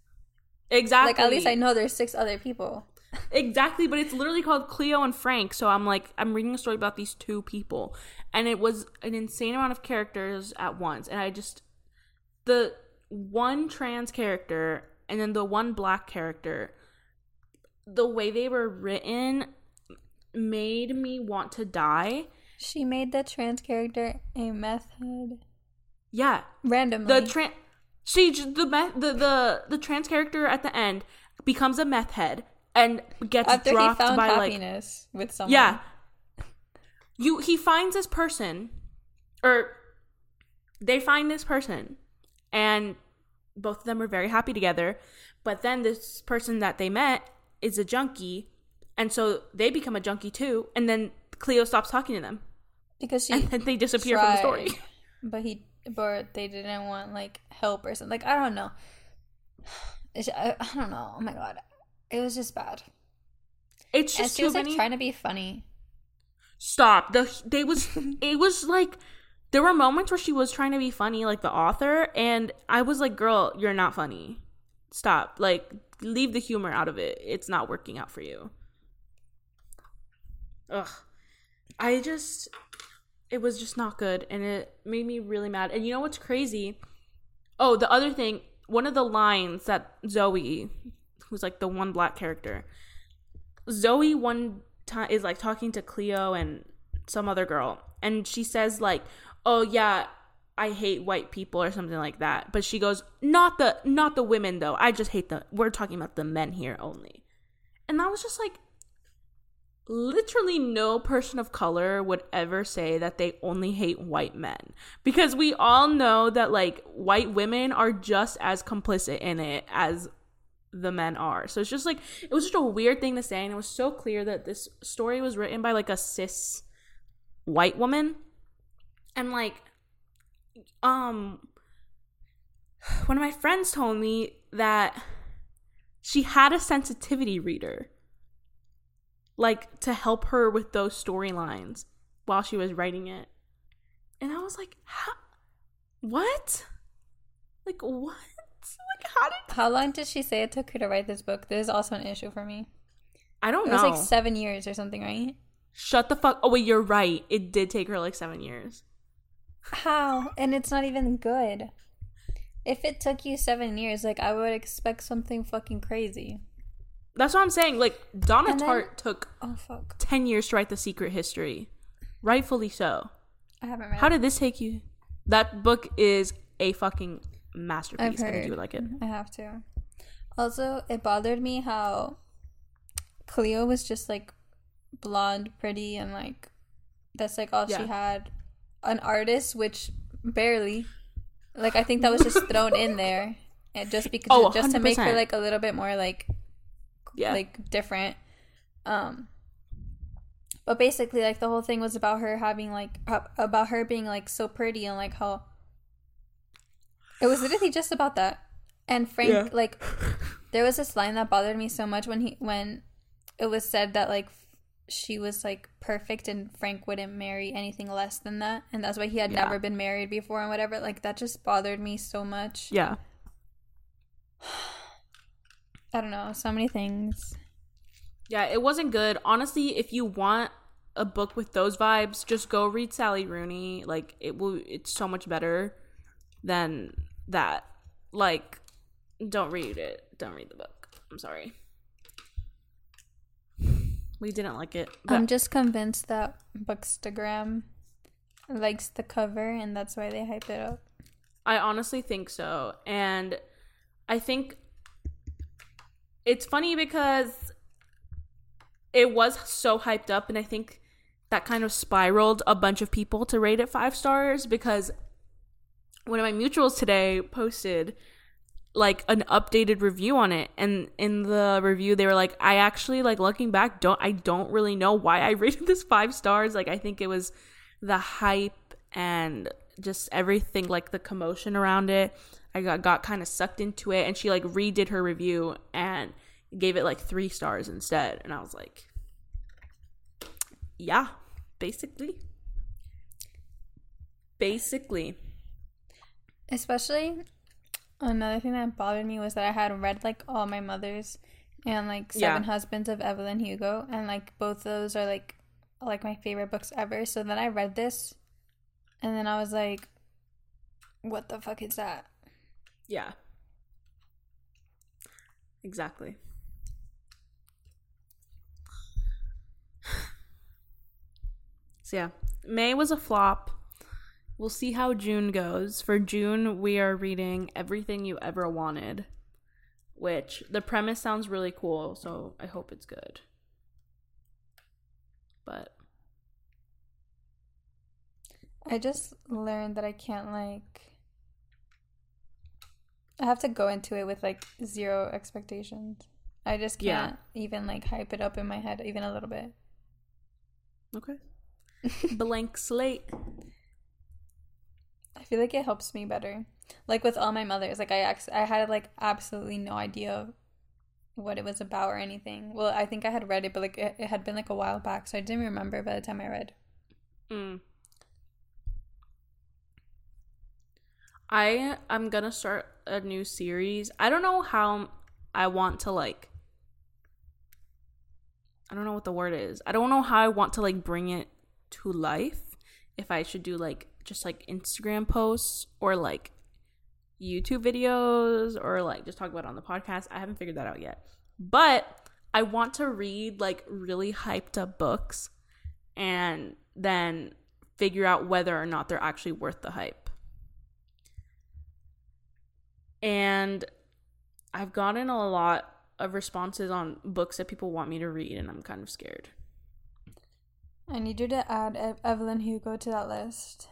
exactly. Like, at least I know there's six other people. Exactly, but it's literally called Cleo and Frank. So I'm like, I'm reading a story about these two people, and it was an insane amount of characters at once. And I just the one trans character and then the one black character, the way they were written made me want to die. She made the trans character a meth head. Yeah, randomly. The trans character at the end becomes a meth head and gets after dropped he found by happiness, like, with someone. Yeah, he finds this person, or they find this person, and both of them are very happy together. But then this person that they met is a junkie. And so they become a junkie too. And then Cleo stops talking to them because and then they disappear from the story. But they didn't want, like, help or something. Like, I don't know. I don't know. Oh my god, it was just bad. It's just she was, like, trying to be funny. Stop. It was like there were moments where she was trying to be funny, like the author, and I was like, "Girl, you're not funny. Stop. Like, leave the humor out of it. It's not working out for you." Ugh, it was just not good, and it made me really mad. And you know what's crazy? Oh, the other thing, one of the lines that Zoe, who's, like, the one black character, Zoe one time is, like, talking to Cleo and some other girl, and she says, like, "Oh yeah, I hate white people or something like that. But she goes, not the women though. I just hate the, we're talking about the men here only. And that was just like, literally no person of color would ever say that they only hate white men, because we all know that like white women are just as complicit in it as the men are. So it's just like, it was just a weird thing to say, and it was so clear that this story was written by like a cis white woman. And like one of my friends told me that she had a sensitivity reader like to help her with those storylines while she was writing it. And I was like, what? Like, how long did she say it took her to write this book? This is also an issue for me. I don't know. It was like 7 years or something, right? Shut the fuck. Oh, wait, you're right. It did take her like 7 years. How? And it's not even good. If it took you 7 years, like, I would expect something fucking crazy. That's what I'm saying. Like, Donna Tartt took 10 years to write The Secret History. Rightfully so. I haven't read it. How did this take you? That book is a fucking masterpiece. I think you would like it. I have to. Also, it bothered me how Cleo was just, like, blonde, pretty, and, like, that's, like, all she had. An artist, which barely. Like, I think that was just thrown in there. And just because, just to make her, like, a little bit more, like... Yeah. Like, different. But basically, like, the whole thing was about her having, like, about her being, like, so pretty and, like, how... It was literally just about that. And Frank, like, there was this line that bothered me so much when it was said that, like, she was, like, perfect and Frank wouldn't marry anything less than that. And that's why he had never been married before and whatever. Like, that just bothered me so much. Yeah. I don't know, so many things. Yeah, it wasn't good. Honestly, if you want a book with those vibes, just go read Sally Rooney. Like, it's so much better than that. Like, don't read it. Don't read the book. I'm sorry. We didn't like it. But I'm just convinced that Bookstagram likes the cover, and that's why they hype it up. I honestly think so. And I think... It's funny because it was so hyped up, and I think that kind of spiraled a bunch of people to rate it 5 stars, because one of my mutuals today posted like an updated review on it, and in the review they were like, I actually, like, looking back, don't really know why I rated this 5 stars. Like, I think it was the hype and just everything, like the commotion around it. I got kind of sucked into it, and she, like, redid her review and gave it, like, 3 stars instead. And I was like, yeah, basically. Especially, another thing that bothered me was that I had read, like, All My Mothers and, like, Seven Husbands of Evelyn Hugo. And, like, both those are, like my favorite books ever. So then I read this, and then I was like, what the fuck is that? Yeah. Exactly. So yeah, May was a flop. We'll see how June goes. For June, we are reading Everything You Ever Wanted, which the premise sounds really cool, so I hope it's good. But I just learned that I can't, like, I have to go into it with, like, zero expectations. I just can't even, like, hype it up in my head even a little bit. Okay. Blank slate. I feel like it helps me better. Like, with All My Mothers, like, I had, like, absolutely no idea what it was about or anything. Well, I think I had read it, but, like, it had been, like, a while back, so I didn't remember by the time I read. I am going to start a new series. I don't know how I want to, like, I don't know what the word is. I don't know how I want to, like, bring it to life. If I should do, like, just, like, Instagram posts or, like, YouTube videos or, like, just talk about it on the podcast. I haven't figured that out yet. But I want to read, like, really hyped up books and then figure out whether or not they're actually worth the hype. And I've gotten a lot of responses on books that people want me to read, and I'm kind of scared. I need you to add Evelyn Hugo to that list.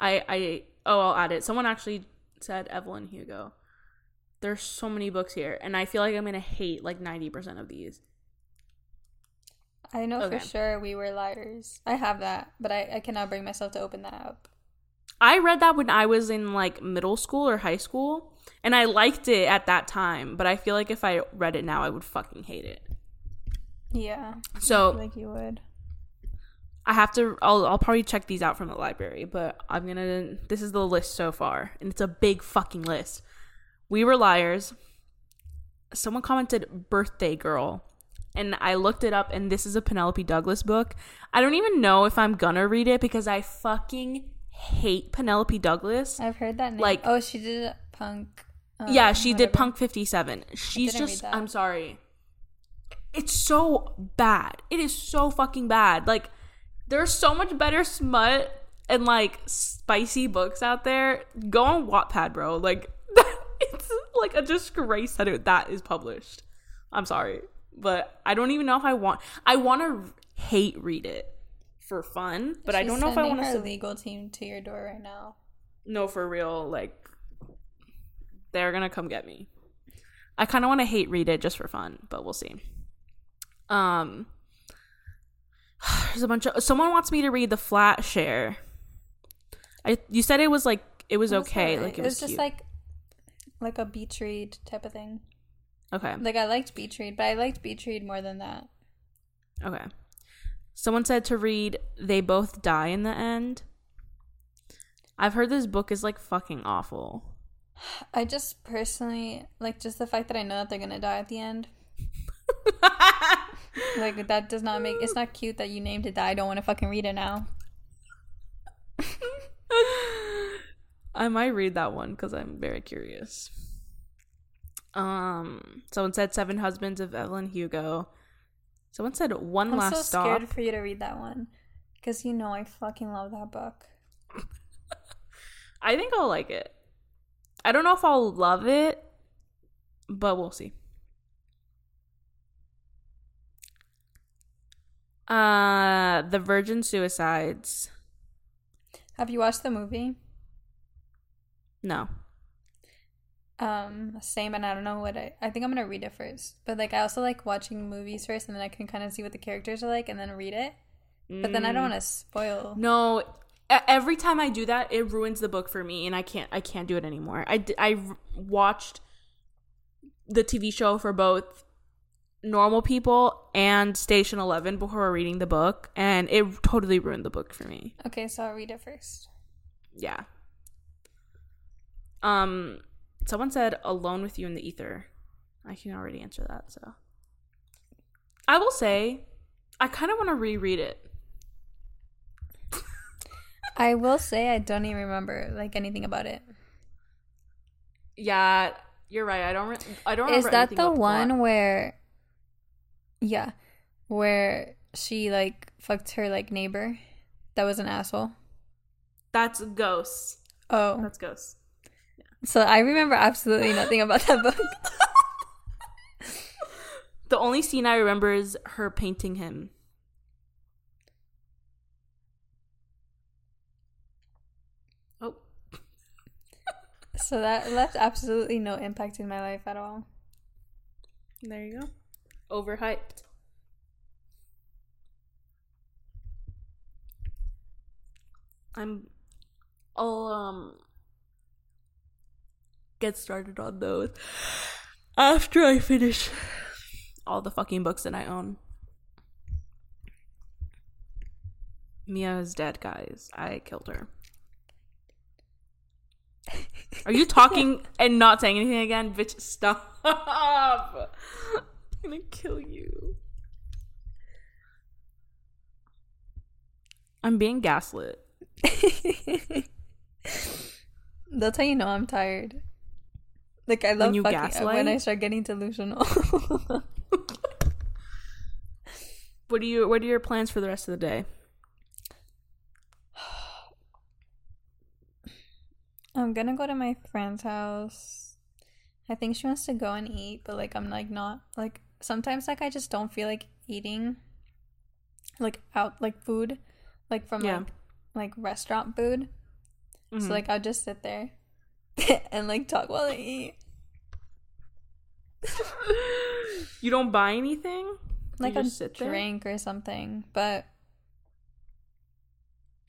I'll add it. Someone actually said Evelyn Hugo. There's so many books here, and I feel like I'm gonna hate like 90% of these. I know for sure We Were Liars. I have that, but I cannot bring myself to open that up. I read that when I was in like middle school or high school, and I liked it at that time, but I feel like if I read it now, I would fucking hate it. Yeah. So I feel like you would. I'll probably check these out from the library, but this is the list so far, and it's a big fucking list. We Were Liars. Someone commented Birthday Girl, and I looked it up, and this is a Penelope Douglas book. I don't even know if I'm gonna read it because I fucking hate Penelope Douglas. I've heard that name. Like, oh, she did Punk. Yeah, she did Punk 57. She's just, I'm sorry. It's so bad. It is so fucking bad. Like, there's so much better smut and, like, spicy books out there. Go on Wattpad, bro. Like, it's, like, a disgrace that that is published. I'm sorry. But I don't even know if I want to hate read it for fun. But she's, I don't know if I want to. Sending our legal team to your door right now. No, for real. Like, they're going to come get me. I kind of want to hate read it just for fun. But we'll see. There's a bunch of... Someone wants me to read The Flat Share. You said it was, like... It was okay. Like, it was just, cute. Like a beach read type of thing. Okay. Like, I liked beach read, but I liked beach read more than that. Okay. Someone said to read They Both Die in the End. I've heard this book is, like, fucking awful. I just personally... Like, just the fact that I know that they're gonna die at the end... Like, that does not make... It's not cute that you named it that. I don't want to fucking read it now. I might read that one because I'm very curious. Someone said Seven Husbands of Evelyn Hugo. Someone said One Last Stop. I'm so scared for you to read that one because you know I fucking love that book. I think I'll like it. I don't know if I'll love it, but we'll see. The Virgin Suicides. Have you watched the movie? No. Same, and I don't know what I think I'm gonna read it first. But like I also like watching movies first, and then I can kind of see what the characters are like, and then read it. But then I don't want to spoil. No, every time I do that, it ruins the book for me, and I can't do it anymore. I watched the TV show for both Normal People and Station 11 before reading the book, and it totally ruined the book for me. Okay, so I'll read it first. Yeah. Someone said Alone with You in the Ether. I can already answer that, so I will say I kind of want to reread it. I will say I don't even remember like anything about it. Yeah, you're right. I don't remember. Is that the one where? Yeah, where she, like, fucked her, like, neighbor that was an asshole. That's Ghosts. Oh. That's Ghosts. Yeah. So I remember absolutely nothing about that book. The only scene I remember is her painting him. Oh. So that left absolutely no impact in my life at all. There you go. Overhyped. I'll get started on those after I finish all the fucking books that I own. Mia is dead, guys. I killed her. Are you talking and not saying anything again? Bitch, stop. I'm gonna kill you. I'm being gaslit. That's how you know I'm tired. Like, I love when you gaslight? When I start getting delusional. What are your plans for the rest of the day? I'm gonna go to my friend's house. I think she wants to go and eat, but, like, I'm, like, not, like, sometimes, like, I just don't feel like eating, like, out, like, food, like, from, yeah, like, restaurant food. Mm-hmm. So, like, I'll just sit there and, like, talk while I eat. You don't buy anything? Like, a drink or something, but,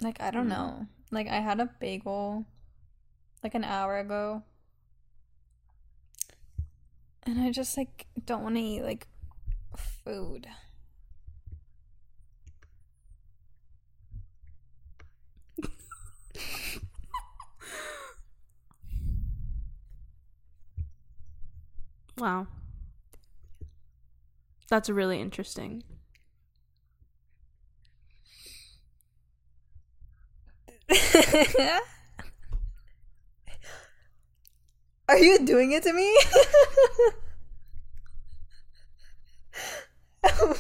like, I don't know. Like, I had a bagel, like, an hour ago, and I just, like, don't want to eat, like, food. Wow. That's really interesting. Are you doing it to me?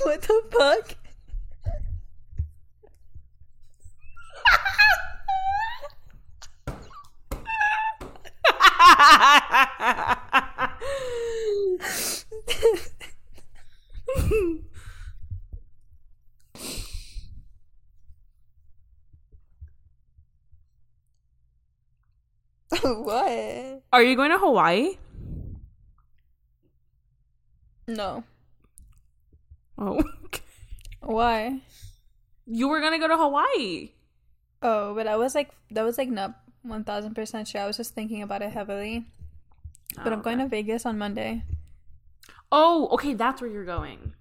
What the fuck? What? Are you going to Hawaii? No. Oh. Why? You were going to go to Hawaii. Oh, but I was like, that was like not 1000% sure. I was just thinking about it heavily. But I'm going to Vegas on Monday. Oh, okay. That's where you're going.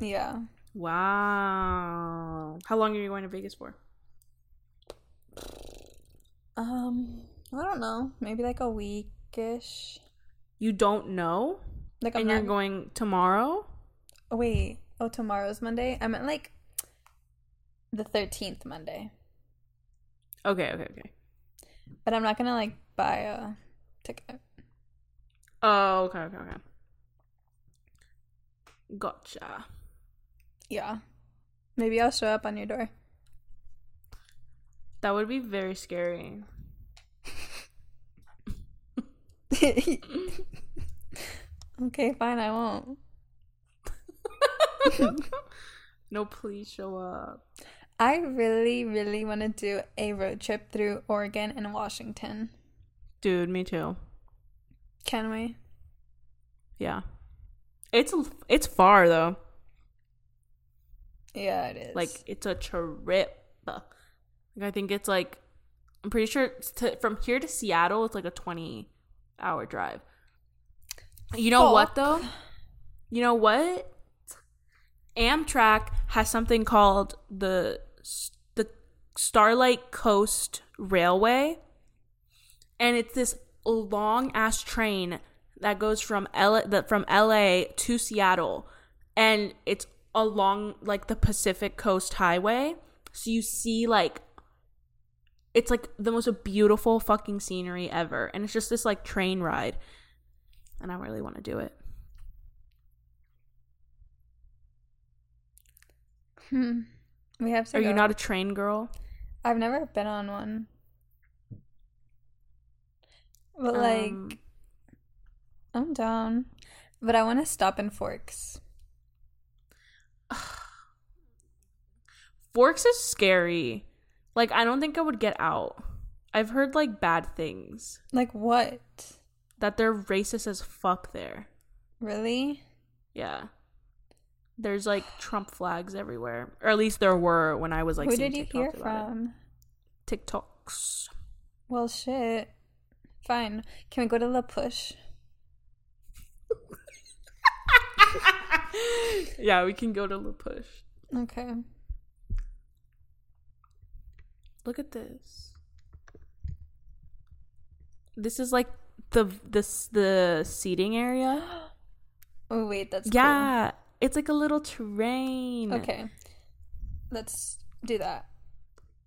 Yeah. Wow. How long are you going to Vegas for? I don't know. Maybe like a week-ish. You don't know? Like, I'm and not... you're going tomorrow? Oh, wait. Oh, tomorrow's Monday? I meant like the 13th Monday. Okay. But I'm not going to like buy a ticket. Oh, okay. Gotcha. Yeah. Maybe I'll show up on your door. That would be very scary. Okay, fine, I won't. No, please show up. I really, really want to do a road trip through Oregon and Washington. Dude, me too. Can we? Yeah. It's far, though. Yeah, it is. Like, it's a trip. I think it's like, I'm pretty sure from here to Seattle, it's like a 20-hour drive. You know what, though? You know what? Amtrak has something called the Starlight Coast Railway. And it's this long-ass train that goes from LA to Seattle. And it's along, like, the Pacific Coast Highway. So you see, like, it's, like, the most beautiful fucking scenery ever. And it's just this, like, train ride. And I really want to do it. We have to go. Are you not a train girl? I've never been on one. But, like, I'm down. But I want to stop in Forks. Forks is scary. Like, I don't think I would get out. I've heard, like, bad things. Like what? That they're racist as fuck there. Really? Yeah. There's, like, Trump flags everywhere. Or at least there were when I was, like, seeing TikToks about it. Who did you hear from? TikToks. Well, shit. Fine. Can we go to La Push? Yeah, we can go to La Push. Okay. Look at this. This is like the seating area. Oh wait, that's cool. It's like a little terrain. Okay, let's do that.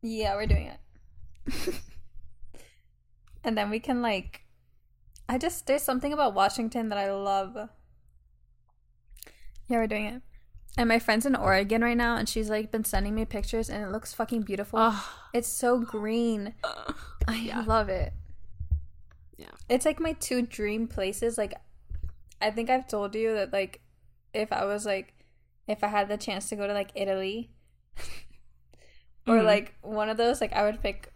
Yeah, we're doing it. And then we can like, there's something about Washington that I love. Yeah, we're doing it. And my friend's in Oregon right now, and she's, like, been sending me pictures, and it looks fucking beautiful. It's so green. I love it. Yeah. It's, like, my two dream places. Like, I think I've told you that, like, if I had the chance to go to, like, Italy or, mm-hmm. like, one of those, like, I would pick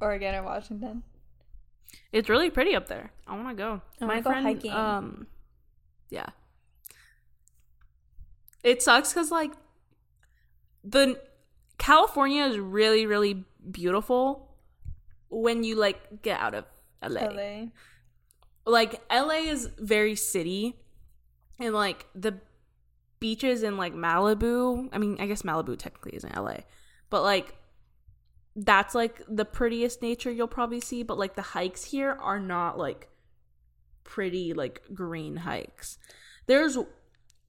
Oregon or Washington. It's really pretty up there. I want to go. I want to go hiking. Yeah. It sucks because, like, the California is really, really beautiful when you, like, get out of LA. Like, LA is very city, and, like, the beaches in, like, Malibu. I mean, I guess Malibu technically isn't LA, but, like, that's, like, the prettiest nature you'll probably see. But, like, the hikes here are not, like, pretty, like, green hikes. There's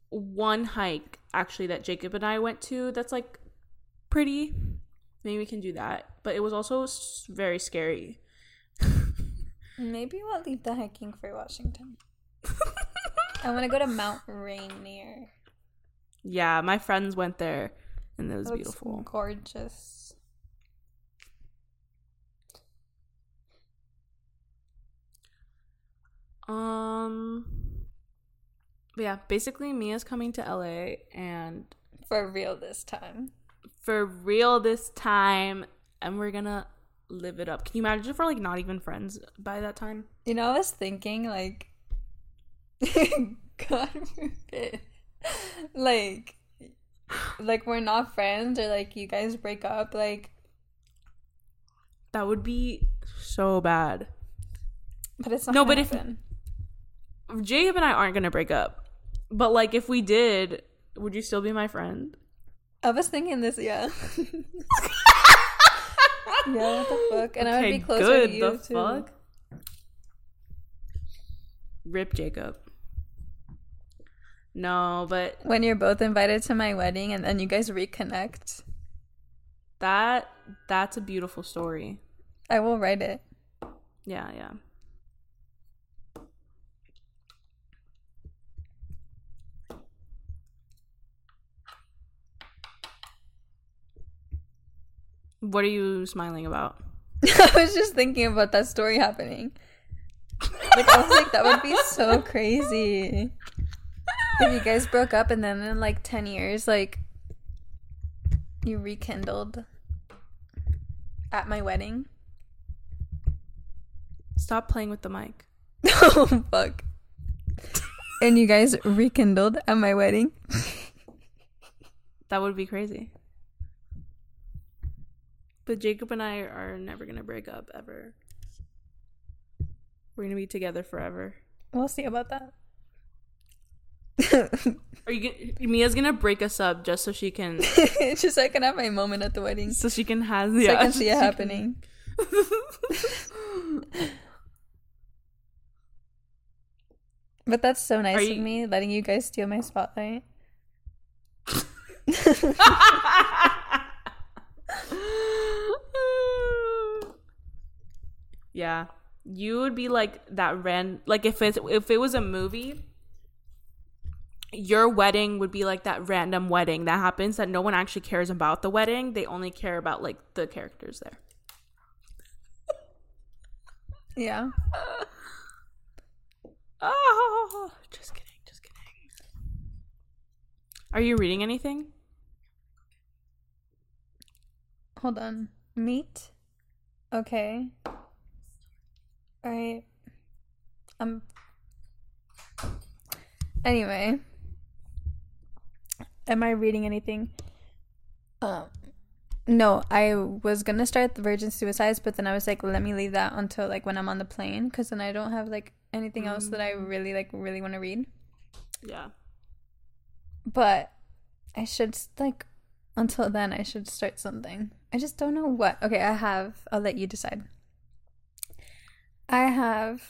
one hike, actually, that Jacob and I went to that's, like, pretty. Maybe we can do that. But it was also very scary. Maybe we'll leave the hiking for Washington. I want to go to Mount Rainier. Yeah, my friends went there, and it was beautiful. Gorgeous. But yeah, basically Mia's coming to LA, and for real this time, and we're gonna live it up. Can you imagine if we're, like, not even friends by that time? You know, I was thinking, like, God forbid, like we're not friends, or, like, you guys break up, like, that would be so bad. But it's not. No, but happen. If Jacob and I aren't gonna break up, but, like, if we did, would you still be my friend? I was thinking this, yeah. Yeah, what the fuck? And okay, I would be closer to you, too. Fuck? Rip Jacob. No, but... When you're both invited to my wedding and then you guys reconnect. That's a beautiful story. I will write it. Yeah. What are you smiling about? I was just thinking about that story happening. Like, I was like, that would be so crazy. If you guys broke up and then in, like, 10 years, like, you rekindled at my wedding. Stop playing with the mic. Oh, fuck. And you guys rekindled at my wedding. That would be crazy. But Jacob and I are never going to break up, ever. We're going to be together forever. We'll see about that. Mia's going to break us up just so she can... just so I can have my moment at the wedding. So she can have... So yeah, I can see it happening. But that's so nice of me, letting you guys steal my spotlight. Yeah, you would be like that random, like, if it was a movie, your wedding would be like that random wedding that happens that no one actually cares about the wedding. They only care about, like, the characters there. Yeah. Oh, just kidding. Are you reading anything? Hold on. Meat? Okay. Alright. Anyway. Am I reading anything? No, I was gonna start The Virgin Suicides, but then I was like, let me leave that until, like, when I'm on the plane, because then I don't have, like, anything else that I really, like, really want to read. Yeah. But I should, like, until then, I should start something. I just don't know what. Okay, I'll let you decide. I have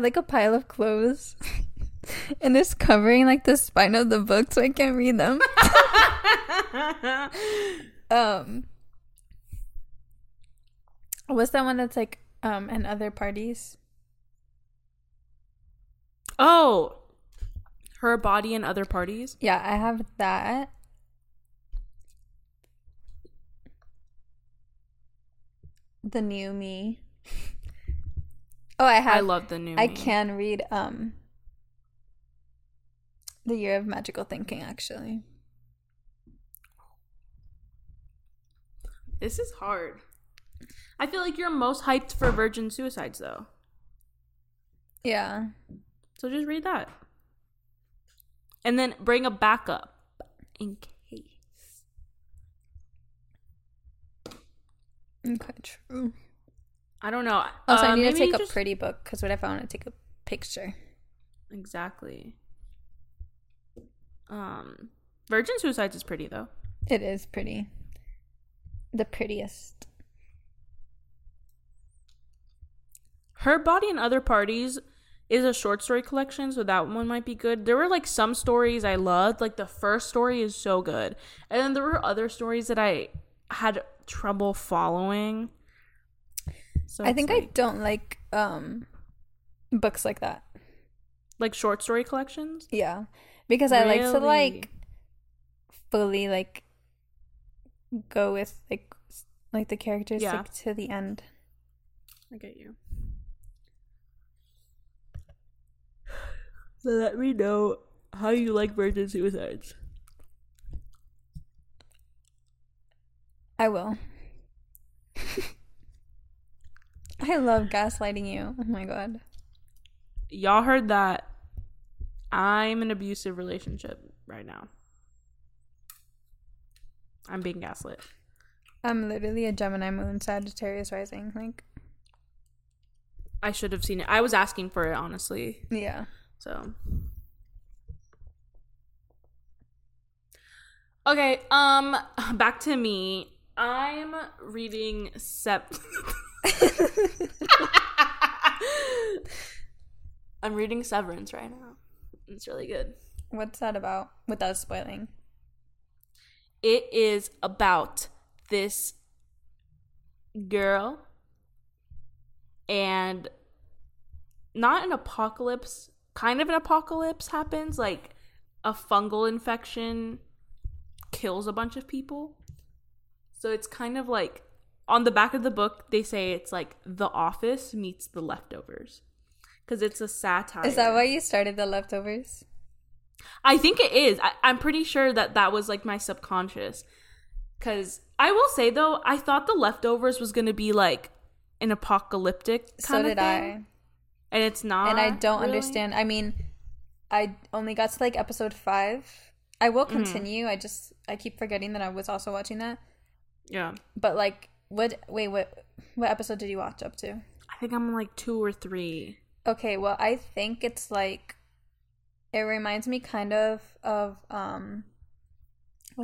like a pile of clothes and it's covering, like, the spine of the book, so I can't read them. What's that one that's like and other parties? Oh, Her Body and Other Parties? Yeah, I have that. The New Me. Oh, I have. I love The New Me. I can read The Year of Magical Thinking, actually. This is hard. I feel like you're most hyped for Virgin Suicides, though. Yeah. So just read that. And then bring a backup in case. Okay, true. I don't know. Also, I need to take a pretty book, because what if I want to take a picture? Exactly. Virgin Suicides is pretty, though. It is pretty. The prettiest. Her Body and Other Parties is a short story collection, so that one might be good. There were, like, some stories I loved. Like, the first story is so good. And then there were other stories that I had trouble following. So I think I don't like books like that. Like, short story collections? Yeah. Because I like to, like, fully, like, go with, like the characters, yeah, like, to the end. I get you. So let me know how you like Virgin Suicides. I will. I love gaslighting you. Oh my god. Y'all heard that. I'm in an abusive relationship right now. I'm being gaslit. I'm literally a Gemini moon, Sagittarius rising. Like, I should have seen it. I was asking for it, honestly. Yeah. So. Okay, back to me. I'm reading I'm reading Severance right now. It's really good. What's that about? Without spoiling. It is about this girl and not an apocalypse, kind of an apocalypse happens, like a fungal infection kills a bunch of people. So it's kind of like, on the back of the book, they say it's like The Office meets The Leftovers. Because it's a satire. Is that why you started The Leftovers? I think it is. I'm pretty sure that was like my subconscious. Because I will say, though, I thought The Leftovers was going to be like an apocalyptic kind of thing. So did I. And it's not. And I don't really understand. I mean, I only got to like episode 5. I will continue. I keep forgetting that I was also watching that. Yeah. But like, what episode did you watch up to? I think I'm like 2 or 3. Okay, well, I think it's like, it reminds me kind of what's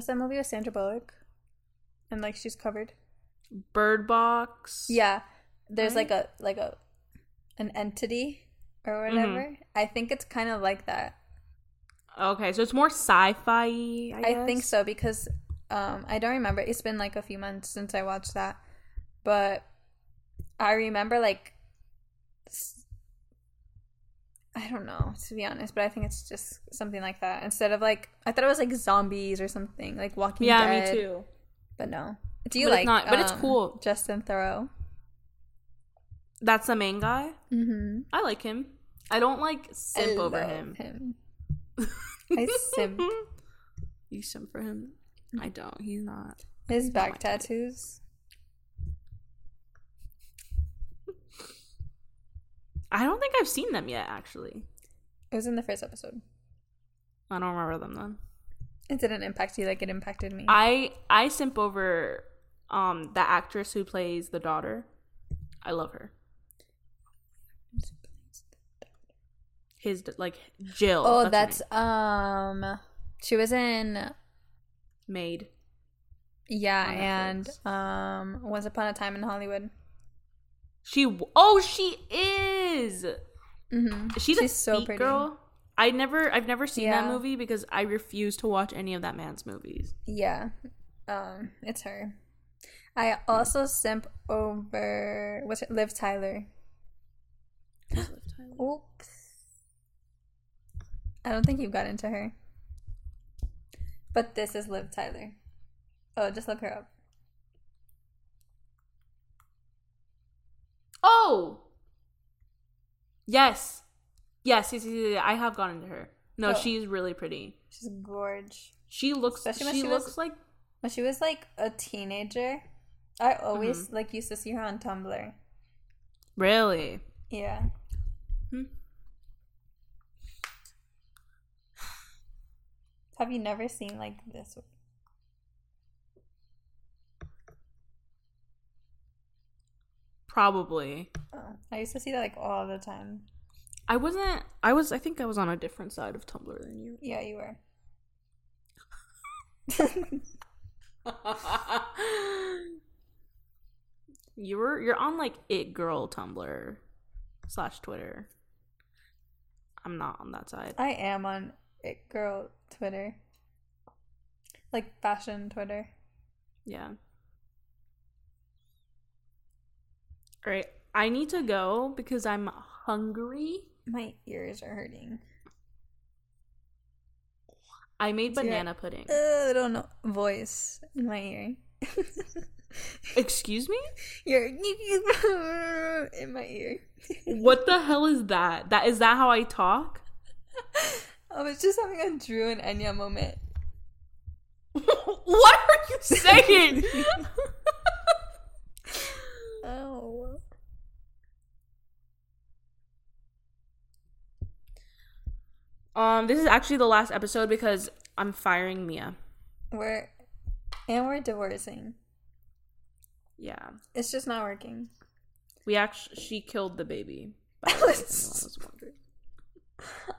that movie with Sandra Bullock? And like she's covered. Bird Box. Yeah. There's an entity or whatever. Mm-hmm. I think it's kind of like that. Okay, so it's more sci-fi, I guess. I think so, because I don't remember. It's been like a few months since I watched that. But I remember like, I don't know, to be honest, but I think it's just something like that. Instead of like, I thought it was like zombies or something, like Walking Dead. Yeah, me too. But no. But it's cool. Justin Theroux. That's the main guy? Mm-hmm. I like him. I don't like simp over him. I simp. You simp for him? I don't. He's not. His back tattoos. I don't think I've seen them yet, actually. It was in the first episode. I don't remember them then. It didn't impact you like it impacted me. I simp over the actress who plays the daughter. I love her. His, like, Jill. Oh, that's she was in Maid. Yeah, and Once Upon a Time in Hollywood. She is. Mm-hmm. She's so pretty. Girl. I've never seen that movie because I refuse to watch any of that man's movies. Yeah, it's her. I also simp over Liv Tyler. Liv Tyler. Oops, I don't think you've got into her. But this is Liv Tyler. Oh, just look her up. Oh! Yes. Yes, I have gotten to her. No, she's really pretty. She's gorge. She looks. Especially when when she was like a teenager, I always like used to see her on Tumblr. Really? Yeah. Hmm. Have you never seen like this one? Probably. Oh, I used to see that like all the time. I think I was on a different side of Tumblr than you. Yeah, you were. You're on like it girl Tumblr / Twitter. I'm not on that side. I am on it girl Twitter. Like fashion Twitter. Yeah. Alright. I need to go because I'm hungry. My ears are hurting. I made banana pudding. I don't know. Voice in my ear. Excuse me? You're in my ear. What the hell is that? Is that how I talk? I was just having a Drew and Enya moment. What are you saying? Oh. This is actually the last episode because I'm firing Mia. We're divorcing. Yeah. It's just not working. She killed the baby. I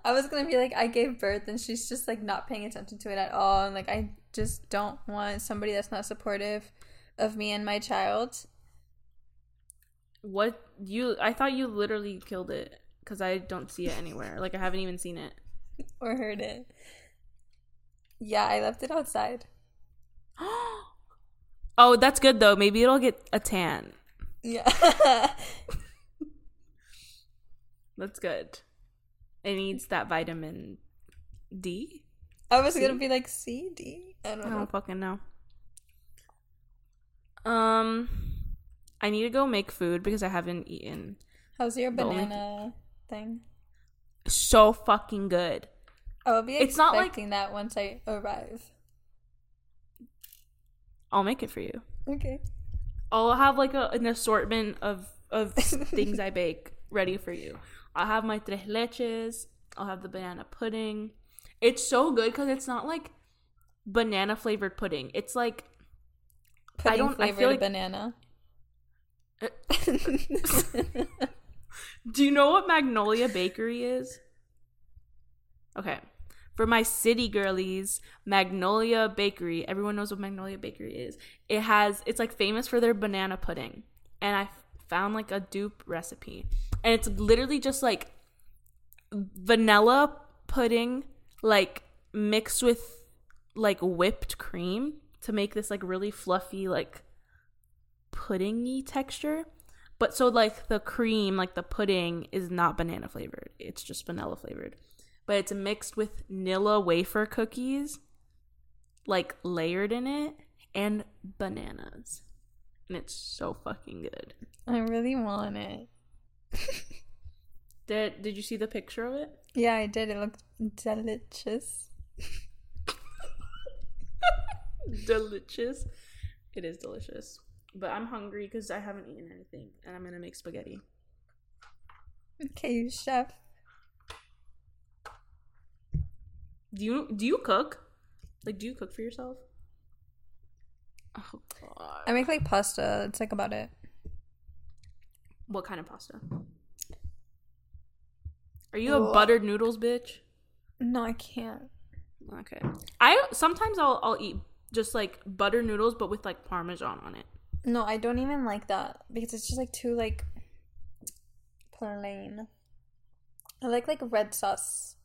was gonna be like, I gave birth and she's just like not paying attention to it at all, and like I just don't want somebody that's not supportive of me and my child. I thought you literally killed it because I don't see it anywhere. Like I haven't even seen it. Or heard it. Yeah, I left it outside. Oh, that's good though. Maybe it'll get a tan. Yeah. That's good. It needs that vitamin D. I was gonna be like C, D. I don't fucking know. I need to go make food because I haven't eaten. How's your banana thing? So fucking good. I'll be expecting that once I arrive. I'll make it for you. Okay. I'll have like an assortment of things I bake ready for you. I'll have my tres leches. I'll have the banana pudding. It's so good because it's not like banana flavored pudding. It's like banana. Do you know what Magnolia Bakery is? Okay. For my city girlies, Magnolia Bakery. Everyone knows what Magnolia Bakery is. It's like famous for their banana pudding. And I found like a dupe recipe. And it's literally just like vanilla pudding like mixed with like whipped cream to make this like really fluffy like puddingy texture. But so like the cream, like the pudding is not banana flavored. It's just vanilla flavored. But it's mixed with Nilla wafer cookies like layered in it and bananas. And it's so fucking good. I really want it. Did you see the picture of it? Yeah, I did. It looked delicious. Delicious. It is delicious. But I'm hungry because I haven't eaten anything. And I'm going to make spaghetti. Okay, you chef. Do you cook? Like, do you cook for yourself? Oh, God. I make, like, pasta. It's, like, about it. What kind of pasta? Are you a buttered noodles bitch? No, I can't. Okay. Sometimes I'll eat just, like, butter noodles but with, like, Parmesan on it. No, I don't even like that because it's just, like, too, like, plain. I like, red sauce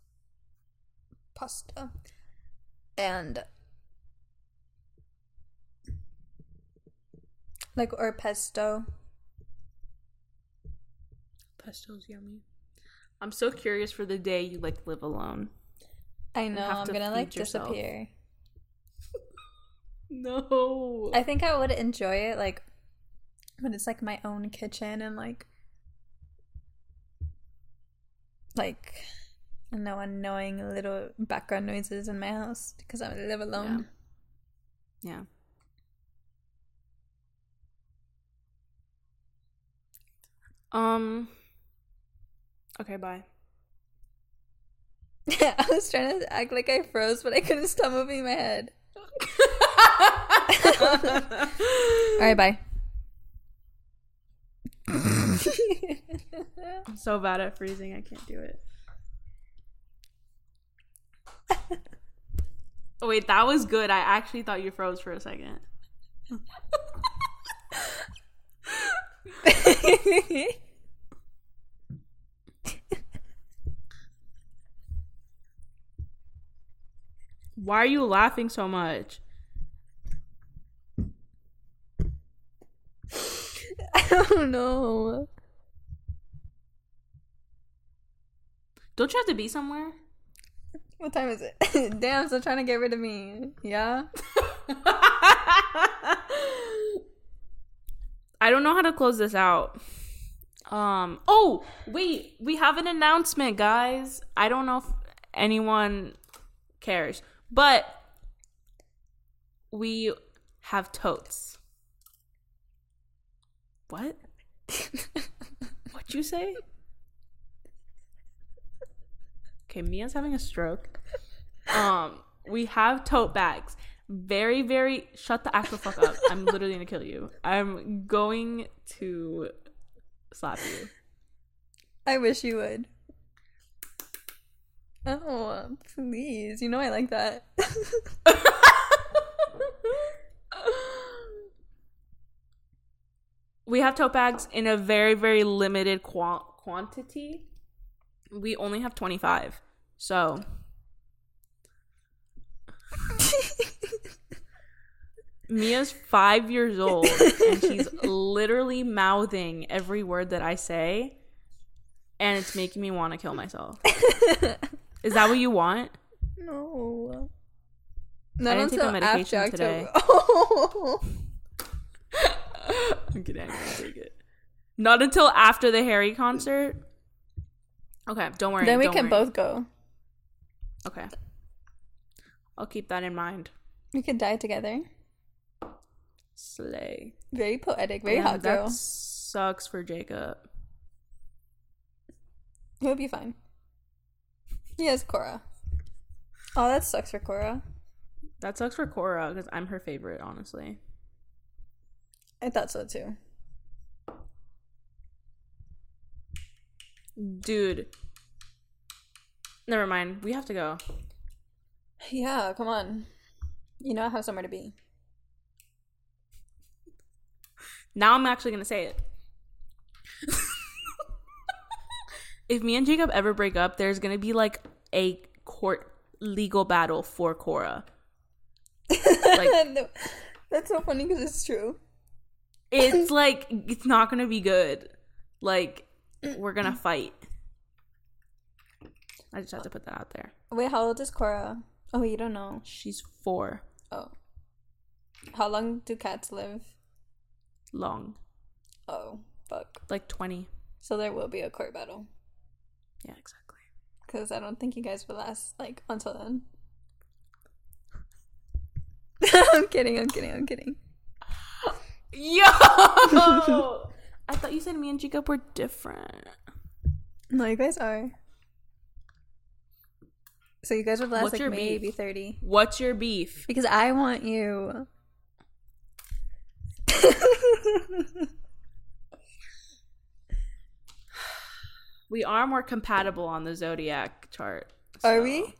pasta. And, like, or pesto. Pesto's yummy. I'm so curious for the day you, like, live alone. I know. I'm going to, like, disappear. No. I think I would enjoy it, like, when it's, like, my own kitchen and, like, like, and no one knowing little background noises in my house because I live alone. Yeah. Okay, bye. Yeah, I was trying to act like I froze, but I couldn't stop moving my head. All right, bye. I'm so bad at freezing. I can't do it. Oh, wait, that was good. I actually thought you froze for a second. Why are you laughing so much? I don't know. Don't you have to be somewhere? What time is it? Damn, still trying to get rid of me. Yeah? I don't know how to close this out. Oh, wait. We have an announcement, guys. I don't know if anyone cares, but we have totes. What? What'd you say? Okay, Mia's having a stroke. We have tote bags. Very, very... Shut the actual fuck up. I'm literally gonna kill you. I'm going to slap you. I wish you would. Oh, please. You know I like that. We have tote bags in a very, very limited quantity. We only have 25. So... Mia's 5 years old and she's literally mouthing every word that I say, and it's making me want to kill myself. Is that what you want? No. Not until after today. Oh. I'm kidding. I'm gonna take it. Not until after the Harry concert. Okay, don't worry. Then we can both go. Okay. I'll keep that in mind. We could die together. Slay. Very poetic. Very hot girl. That sucks for Jacob. He'll be fine. He has Cora. Oh, that sucks for Cora. That sucks for Cora because I'm her favorite, honestly. I thought so too. Dude. Never mind. We have to go. Yeah, come on. You know I have somewhere to be. Now I'm actually going to say it. If me and Jacob ever break up, there's going to be like a court legal battle for Cora. Like, no, that's so funny because it's true. It's like, it's not going to be good. Like, we're going to fight. I just have to put that out there. Wait, how old is Cora? Oh, you don't know. She's 4. Oh. How long do cats live? Long. Oh, fuck. Like 20. So there will be a court battle. Yeah, exactly. Because I don't think you guys will last, like, until then. I'm kidding. Yo! I thought you said me and Jacob were different. No, you guys are. So you guys would last, like, maybe 30. What's your beef? Because I want you... We are more compatible on the zodiac chart. So. Are we?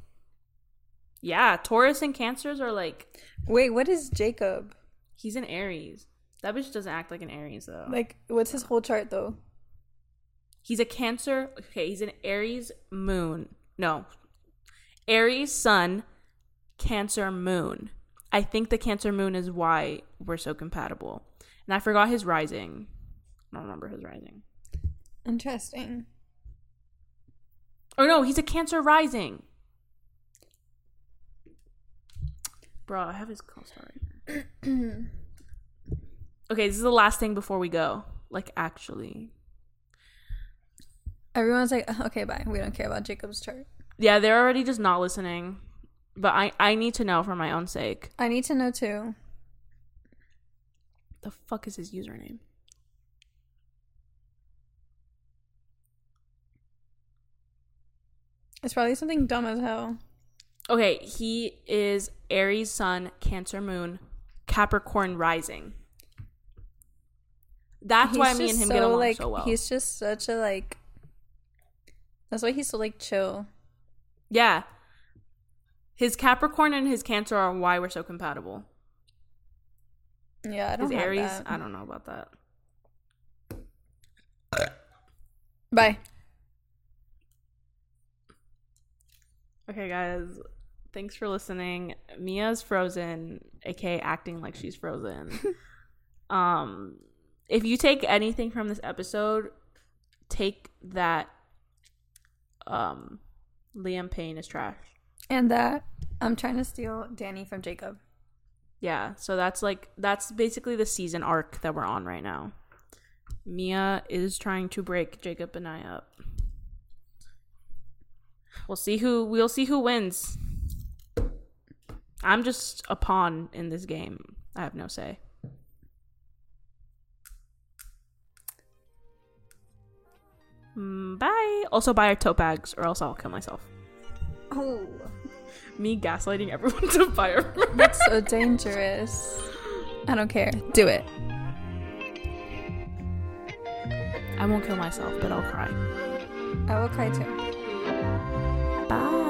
Yeah, Taurus and Cancers are like... Wait, what is Jacob? He's an Aries. That bitch doesn't act like an Aries, though. Like, what's his whole chart, though? He's a Cancer... Okay, he's an Aries moon. No. Aries sun, Cancer moon. I think the Cancer moon is why we're so compatible. And I forgot his rising. I don't remember his rising. Interesting. Oh, no, he's a Cancer rising. Bro, I have his call star right now. Okay, this is the last thing before we go. Like, actually. Everyone's like, okay, bye. We don't care about Jacob's chart. Yeah, they're already just not listening. But I need to know for my own sake. I need to know too. The fuck is his username? It's probably something dumb as hell. Okay, he is Aries Sun, Cancer Moon, Capricorn Rising. That's he's why me and him so, get along like, so well. He's just such a like... That's why he's so like chill. Yeah. His Capricorn and his Cancer are why we're so compatible. Yeah, I don't know. His Aries, that. I don't know about that. Bye. Okay, guys. Thanks for listening. Mia's frozen, aka acting like she's frozen. If you take anything from this episode, take that Liam Payne is trash. And that I'm trying to steal Danny from Jacob. Yeah, so that's basically the season arc that we're on right now. Mia is trying to break Jacob and I up. We'll see who wins. I'm just a pawn in this game. I have no say. Bye. Also buy our tote bags or else I'll kill myself. Oh. Me gaslighting everyone to buy our That's so dangerous. I don't care. Do it. I won't kill myself, but I'll cry. I will cry too. Bye.